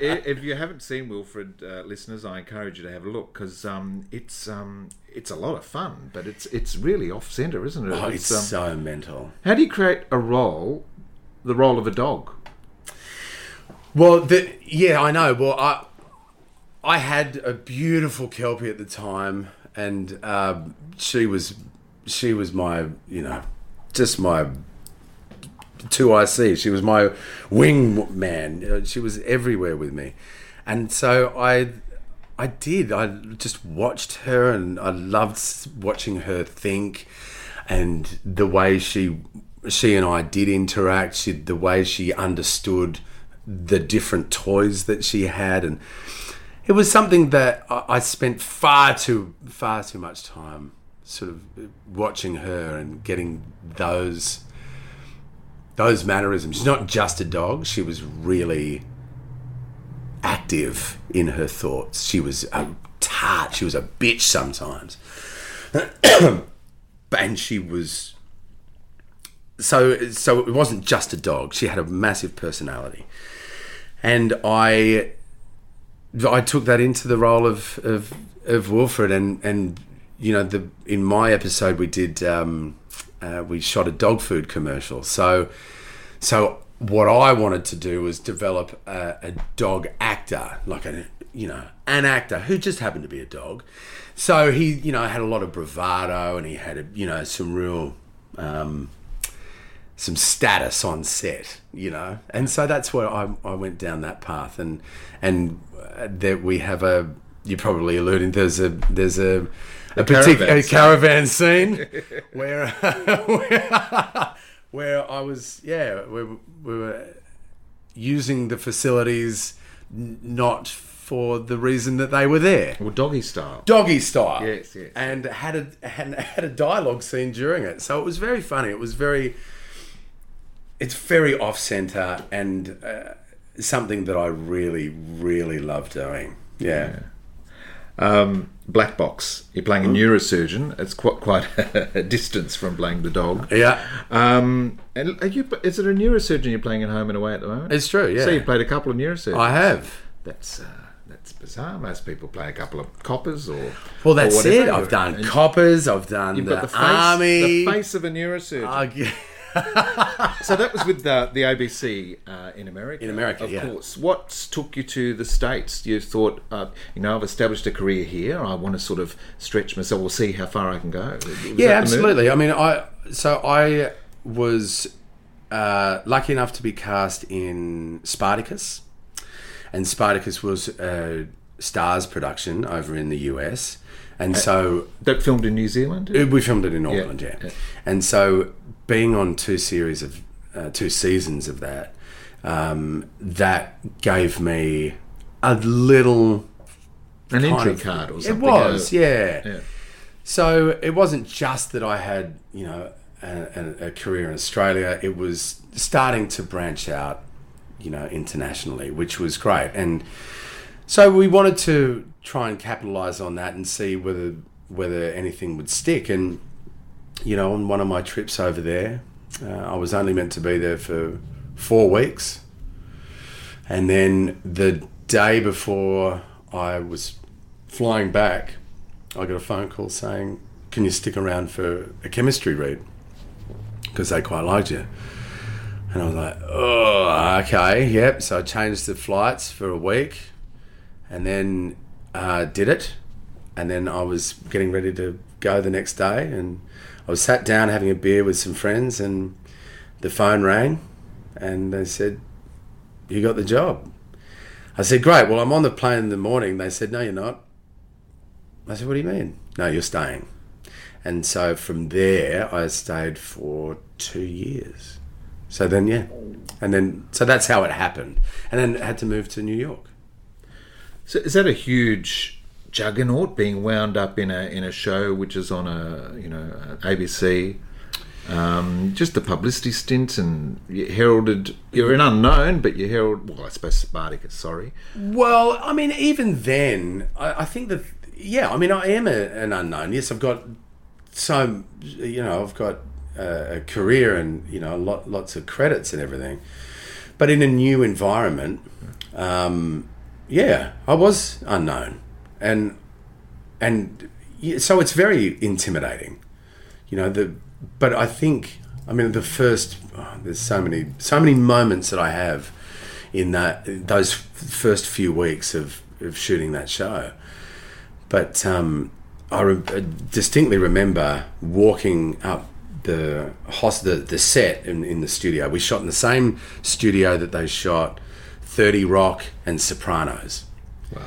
if you haven't seen Wilfred, uh, listeners, I encourage you to have a look, because um, it's um, it's a lot of fun, but it's it's really off centre, isn't it? Oh, it's, it's um, so mental. How do you create a role, the role of a dog? Well, the, yeah, I know. Well, I. I had a beautiful Kelpie at the time, and uh, she was she was my, you know, just my two I C. She was my wingman. She was everywhere with me. And so I I did. I just watched her, and I loved watching her think, and the way she she and I did interact, she, the way she understood the different toys that she had, and it was something that I spent far too far too much time sort of watching her and getting those those mannerisms. She's not just a dog. She was really active in her thoughts. She was a tart. She was a bitch sometimes. And she was... So, so it wasn't just a dog. She had a massive personality. And I... I took that into the role of, of, of Wilfred, and, and, you know, the in my episode we did, um, uh, we shot a dog food commercial. So so what I wanted to do was develop a, a dog actor, like, a you know, an actor who just happened to be a dog. So he, you know, had a lot of bravado, and he had, a, you know, some real, um, some status on set, you know. And so that's where I, I went down that path, and, and, that we have a, you're probably alluding, there's a there's a a, a particular caravan scene where uh, where, where I was yeah we, we were using the facilities not for the reason that they were there. Well, doggy style. Doggy style. Yes, yes. And had a had, had a dialogue scene during it, so it was very funny. It was very, it's very off centre and. Uh, Something that I really, really love doing. Yeah. yeah. Um, Black Box. You're playing a neurosurgeon. It's quite quite a distance from playing the dog. Yeah. Um, and are you, is it a neurosurgeon you're playing at Home and Away at the moment? It's true, yeah. So you've played a couple of neurosurgeons. I have. That's uh, that's bizarre. Most people play a couple of coppers or Well, that's or it. I've done and coppers. I've done you've the, got the face, army. The face of a neurosurgeon. Oh, yeah. So that was with the, the A B C uh, in America. In America, of yeah. course. What took you to the States? You thought, uh, you know, I've established a career here. I want to sort of stretch myself. We'll see how far I can go. Was yeah, absolutely. I mean, I so I was uh, lucky enough to be cast in Spartacus, and Spartacus was a Stars production over in the U S. And so that filmed in New Zealand. It? We filmed it in Auckland, yeah. yeah. And so, being on two series of uh, two seasons of that, um, that gave me a little an entry of, card or something. It was, yeah. yeah. So it wasn't just that I had, you know, a, a career in Australia. It was starting to branch out, you know, internationally, which was great. And so we wanted to try and capitalise on that and see whether whether anything would stick. And, you know, on one of my trips over there, uh, I was only meant to be there for four weeks. And then the day before I was flying back, I got a phone call saying, can you stick around for a chemistry read? Because they quite liked you. And I was like, oh, okay, yep. So I changed the flights for a week and then... Uh, did it, and then I was getting ready to go the next day, and I was sat down having a beer with some friends, and the phone rang and they said, "You got the job." I said, "Great, well, I'm on the plane in the morning." They said, "No, you're not." I said, "What do you mean?" "No, you're staying." And so from there, I stayed for two years. So then, yeah. And then, so that's how it happened. And then I had to move to New York. So is that a huge juggernaut, being wound up in a in a show which is on a, you know, A B C? Um, just the publicity stint, and you heralded, you're an unknown, but you herald, well, I suppose Spartacus, sorry. Well, I mean, even then, I, I think that, yeah, I mean, I am a, an unknown. Yes, I've got so, you know, I've got a, a career and, you know, lot, lots of credits and everything. But in a new environment, um, yeah, I was unknown. And, and yeah, so it's very intimidating, you know, the... But I think, I mean, the first, oh, there's so many, so many moments that I have in that those first few weeks of, of shooting that show. But um, I, re- I distinctly remember walking up the host, the, the set in, in the studio. We shot in the same studio that they shot thirty Rock and Sopranos. Wow.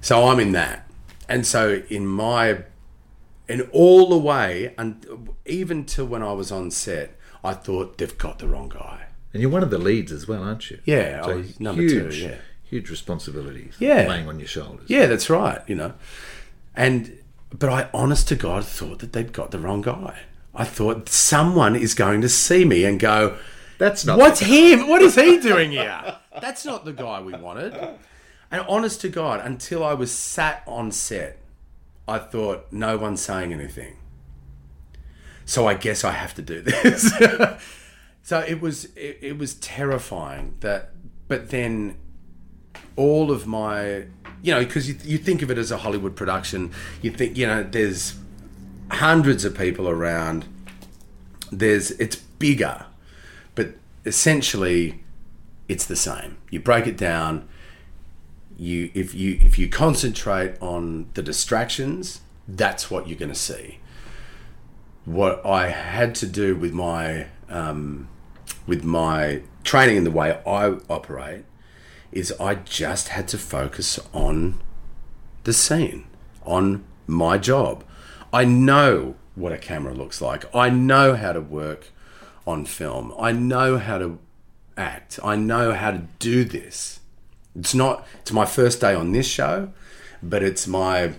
So I'm in that. And so in my... And all the way, and even till when I was on set, I thought, they've got the wrong guy. And you're one of the leads as well, aren't you? Yeah, so I was number huge, two. Yeah, huge responsibilities. Yeah, laying on your shoulders. Yeah, that's right. You know, and but I, honest to God, thought that they'd got the wrong guy. I thought someone is going to see me and go, "That's not what's him. What is he doing here? That's not the guy we wanted." And honest to God, until I was sat on set, I thought, no one's saying anything, so I guess I have to do this. So it was it, it was terrifying. That, but then all of my, you know, because you, you think of it as a Hollywood production, you think, you know, there's hundreds of people around. There's it's bigger, but essentially, it's the same. You break it down. You if you if you concentrate on the distractions, that's what you're going to see. What I had to do with my um, with my training and the way I operate is I just had to focus on the scene, on my job. I know what a camera looks like. I know how to work on film. I know how to act. I know how to do this. It's not, it's my first day on this show, but it's my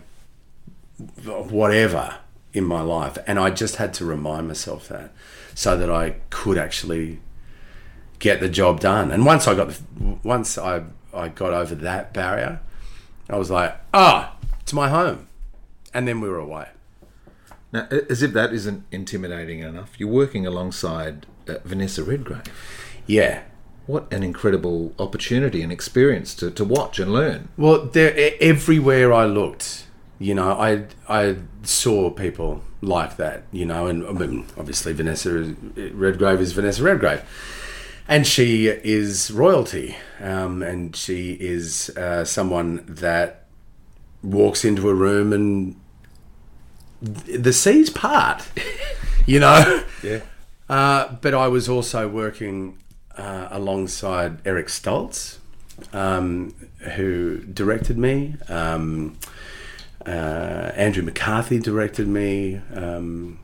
whatever in my life. And I just had to remind myself that so that I could actually get the job done. And once I got, once I, I got over that barrier, I was like, ah, oh, it's my home. And then we were away. Now, as if that isn't intimidating enough, you're working alongside uh, Vanessa Redgrave. Yeah. What an incredible opportunity and experience to, to watch and learn. Well, there, everywhere I looked, you know, I I saw people like that, you know, and I mean, obviously Vanessa Redgrave is Vanessa Redgrave. And she is royalty, um, and she is uh, someone that walks into a room and the seas part, you know. Yeah. Uh, but I was also working... Uh, alongside Eric Stoltz, um, who directed me. Um, uh, Andrew McCarthy directed me. Um,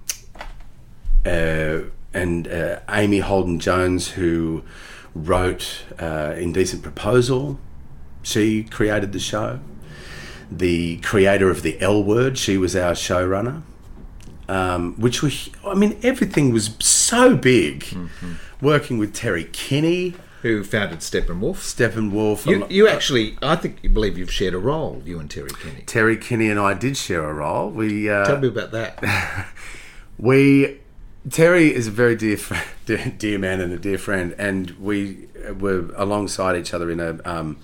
uh, and uh, Amy Holden-Jones, who wrote uh, Indecent Proposal. She created the show. The creator of The L Word, she was our showrunner. Um, which was, I mean, everything was so big. Mm-hmm. Working with Terry Kinney, who founded Steppenwolf. Steppenwolf. You, you actually, I think, you believe you've shared a role, you and Terry Kinney. Terry Kinney and I did share a role. We uh, tell me about that. we Terry is a very dear, friend, dear, dear man and a dear friend, and we were alongside each other in a um,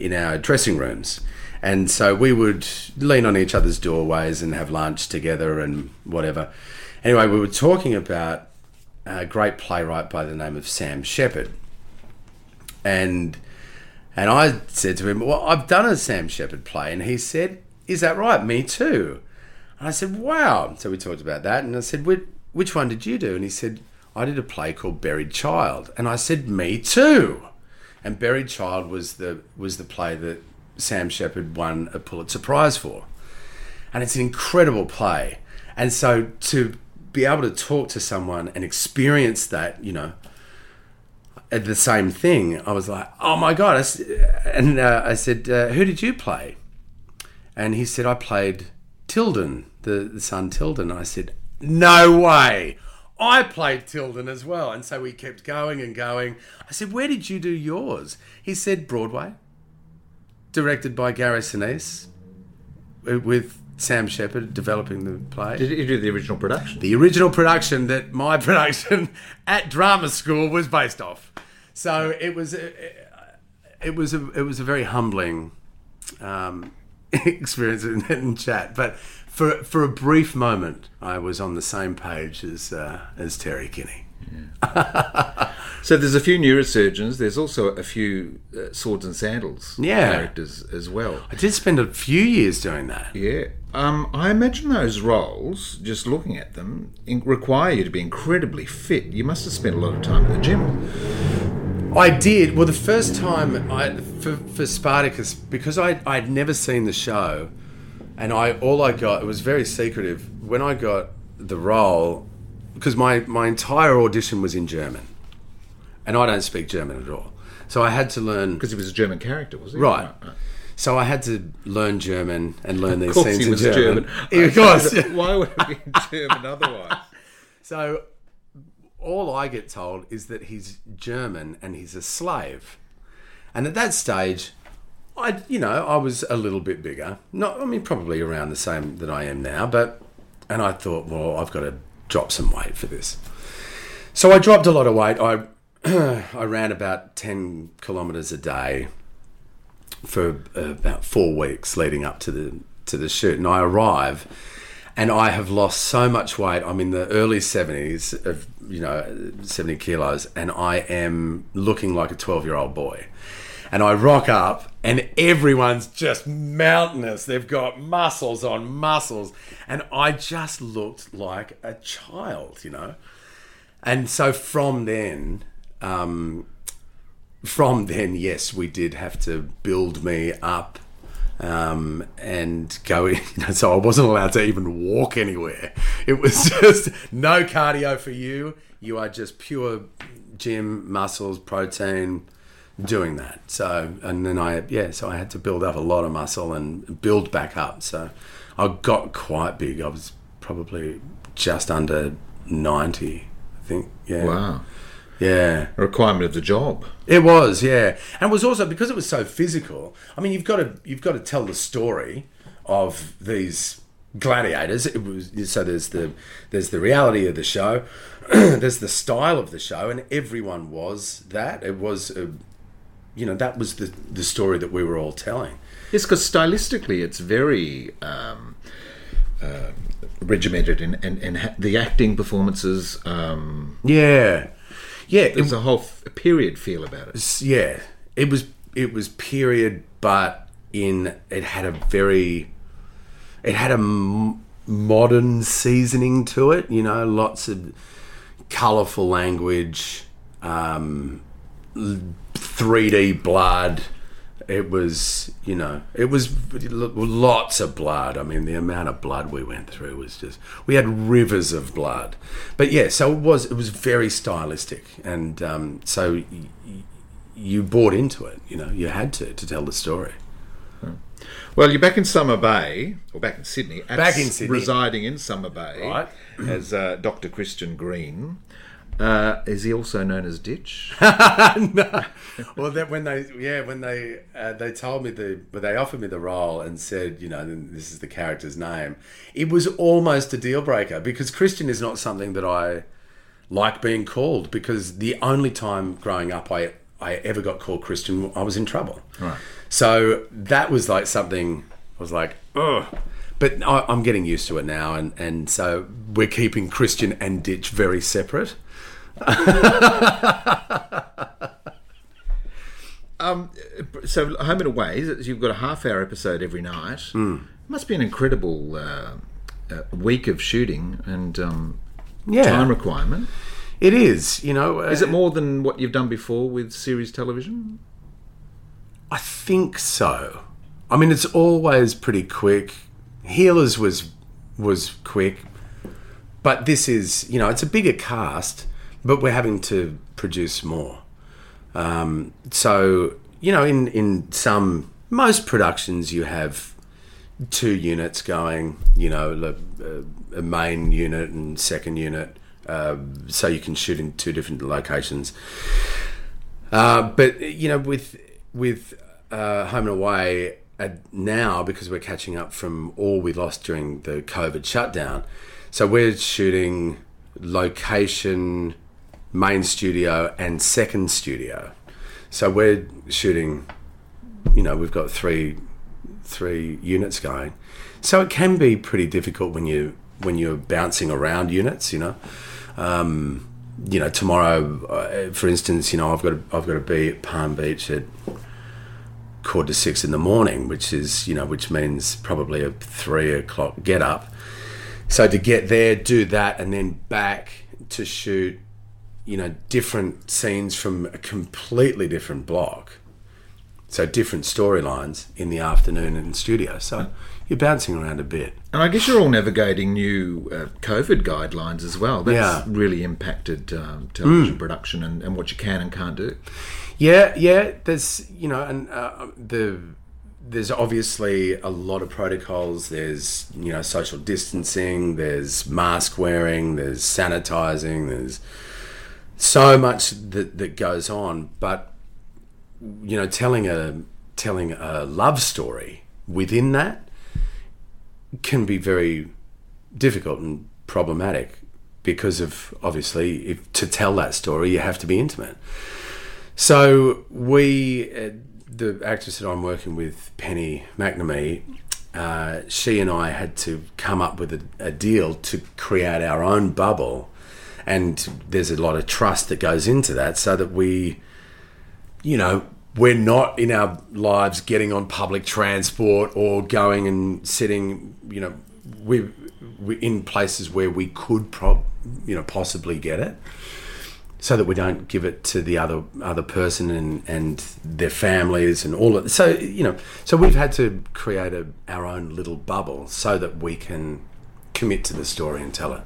in our dressing rooms. And so we would lean on each other's doorways and have lunch together and whatever. Anyway, we were talking about a great playwright by the name of Sam Shepard. And and I said to him, well, I've done a Sam Shepard play. And he said, is that right? Me too. And I said, wow. So we talked about that. And I said, which one did you do? And he said, I did a play called Buried Child. And I said, me too. And Buried Child was the was the play that Sam Shepard won a Pulitzer Prize for. And it's an incredible play. And so to be able to talk to someone and experience that, you know, the same thing, I was like, oh my God. I, and uh, I said, uh, who did you play? And he said, I played Tilden, the, the son Tilden. I said, no way. I played Tilden as well. And so we kept going and going. I said, where did you do yours? He said, Broadway, directed by Gary Sinise, with Sam Shepard developing the play. Did you do the original production? The original production that my production at drama school was based off. So it was a, it was a, it was a very humbling um, experience in, in chat. But for for a brief moment, I was on the same page as uh, as Terry Kinney. Yeah. So there's a few neurosurgeons. There's also a few uh, swords and sandals yeah. characters as well. I did spend a few years doing that. Yeah. Um, I imagine those roles, just looking at them, in- require you to be incredibly fit. You must have spent a lot of time in the gym. I did. Well, the first time I, for, for Spartacus, because I, I'd never seen the show, and I all I got, it was very secretive. When I got the role, because my, my entire audition was in German. And I don't speak German at all. So I had to learn... Because he was a German character, was he? Right. right, right. So I had to learn German and learn these scenes in German. Of course he was German. Of course. Why would it be in German otherwise? So all I get told is that he's German and he's a slave. And at that stage, I you know, I was a little bit bigger. Not, I mean, probably around the same that I am now. But And I thought, well, I've got to drop some weight for this. So I dropped a lot of weight. I... I ran about ten kilometres a day for uh, about four weeks leading up to the to the shoot. And I arrive and I have lost so much weight. I'm in the early seventies of, you know, seventy kilos, and I am looking like a twelve-year-old boy. And I rock up and everyone's just mountainous. They've got muscles on muscles. And I just looked like a child, you know. And so from then... Um, from then, yes, we did have to build me up um, and go in. So I wasn't allowed to even walk anywhere. It was just no cardio for you. You are just pure gym, muscles, protein, doing that. So, and then I, yeah, so I had to build up a lot of muscle and build back up. So I got quite big. I was probably just under ninety, I think. Yeah. Wow. Yeah. A requirement of the job. It was, yeah. And it was also, because it was so physical, I mean, you've got to you've got to tell the story of these gladiators. It was, so there's the there's the reality of the show, there's the style of the show, and everyone was that. It was, a, you know, that was the, the story that we were all telling. Yes, because stylistically it's very... Um, uh, regimented and, and, and ha- the acting performances... Um, yeah. Yeah, there's it, a whole f- period feel about it. Yeah, it was it was period, but in it had a very, it had a m- modern seasoning to it. You know, lots of colourful language, um, three D blood. It was, you know, it was lots of blood. I mean, the amount of blood we went through was just, we had rivers of blood. But yeah, so it was, it was very stylistic. And um, so y- y- you bought into it, you know, you had to, to tell the story. Hmm. Well, you're back in Summer Bay, or back in Sydney. At back in Sydney. Residing in Summer Bay. Right. As uh, Doctor Christian Green. Uh, is he also known as Ditch? No. Well, that when they, yeah, when they, uh, they told me the, well, they offered me the role and said, you know, this is the character's name. It was almost a deal breaker because Christian is not something that I like being called, because the only time growing up I, I ever got called Christian, I was in trouble. Right. So that was like something I was like, ugh. But I, I'm getting used to it now, and, and so we're keeping Christian and Ditch very separate. um, so Home and Away, you've got a half hour episode every night. Mm. It must be an incredible uh, uh, week of shooting and um, yeah. time requirement. It is, you know. Is it more than what you've done before with series television? I think so. I mean, it's always pretty quick. Healers was was quick, but this is, you know, it's a bigger cast, but we're having to produce more. Um, so, you know, in, in some, most productions you have two units going, you know, a, a main unit and second unit, uh, so you can shoot in two different locations. Uh, but, you know, with... with uh, Home and Away uh, now, because we're catching up from all we lost during the COVID shutdown, so we're shooting location, main studio and second studio. So we're shooting, you know, we've got three three units going. So it can be pretty difficult when you when you're bouncing around units, you know. Um, you know, tomorrow, uh, for instance, you know, I've got to, I've got to be at Palm Beach at quarter to six in the morning, which is, you know, which means probably a three o'clock get up. So to get there, do that, and then back to shoot, you know, different scenes from a completely different block. So different storylines in the afternoon in the studio. So you're bouncing around a bit. And I guess you're all navigating new uh, COVID guidelines as well. That's yeah. really impacted um, television mm. production and, and what you can and can't do. Yeah, yeah. There's, you know, and uh, the there's obviously a lot of protocols. There's, you know, social distancing. There's mask wearing. There's sanitizing. There's so much that, that goes on, but you know, telling a telling a love story within that can be very difficult and problematic because of, obviously, if to tell that story, you have to be intimate. So we, uh, the actress that I'm working with, Penny McNamee, uh, she and I had to come up with a, a deal to create our own bubble, and there's a lot of trust that goes into that, so that we, you know, we're not in our lives getting on public transport or going and sitting, you know, we, we're in places where we could, prob, you know, possibly get it, so that we don't give it to the other other person and, and their families and all of. So, you know, so we've had to create a, our own little bubble so that we can commit to the story and tell it.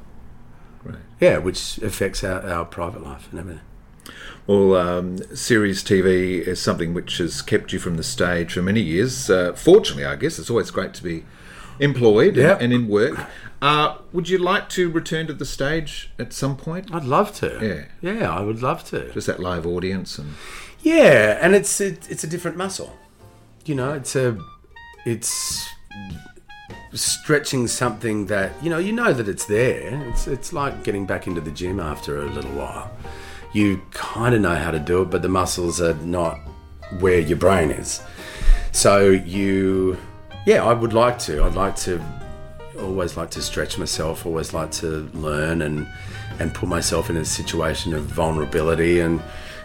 Right. Yeah, which affects our, our private life and everything. Well, um, series T V is something which has kept you from the stage for many years. Uh, fortunately, I guess, it's always great to be employed yep. and, and in work. Uh, would you like to return to the stage at some point? I'd love to. Yeah, yeah, I would love to. Just that live audience and yeah, and it's a, it's a different muscle. You know, it's a it's stretching something that you know you know that it's there. It's it's like getting back into the gym after a little while. You kind of know how to do it, but the muscles are not where your brain is. So you, yeah, I would like to. I'd like to, always like to stretch myself, always like to learn and and put myself in a situation of vulnerability and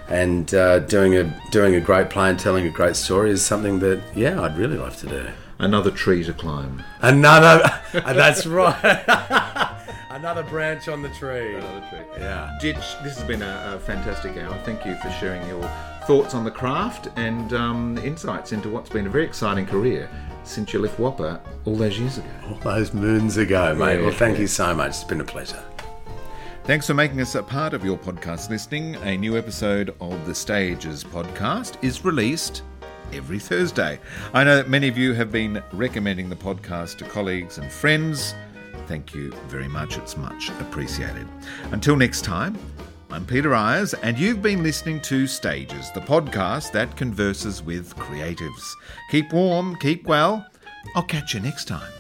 and uh, doing a doing a great play and telling a great story is something that, yeah, I'd really love to do. Another tree to climb. Another, that's right. Another branch on the tree. Another tree. Yeah. Ditch, this has been a, a fantastic hour. Thank you for sharing your thoughts on the craft and um, insights into what's been a very exciting career since you left Whopper all those years ago. All those moons ago, mate. Yeah, well, thank yeah. you so much. It's been a pleasure. Thanks for making us a part of your podcast listening. A new episode of The Stages podcast is released every Thursday. I know that many of you have been recommending the podcast to colleagues and friends. Thank you very much. It's much appreciated. Until next time, I'm Peter Ayers, and you've been listening to Stages, the podcast that converses with creatives. Keep warm, keep well. I'll catch you next time.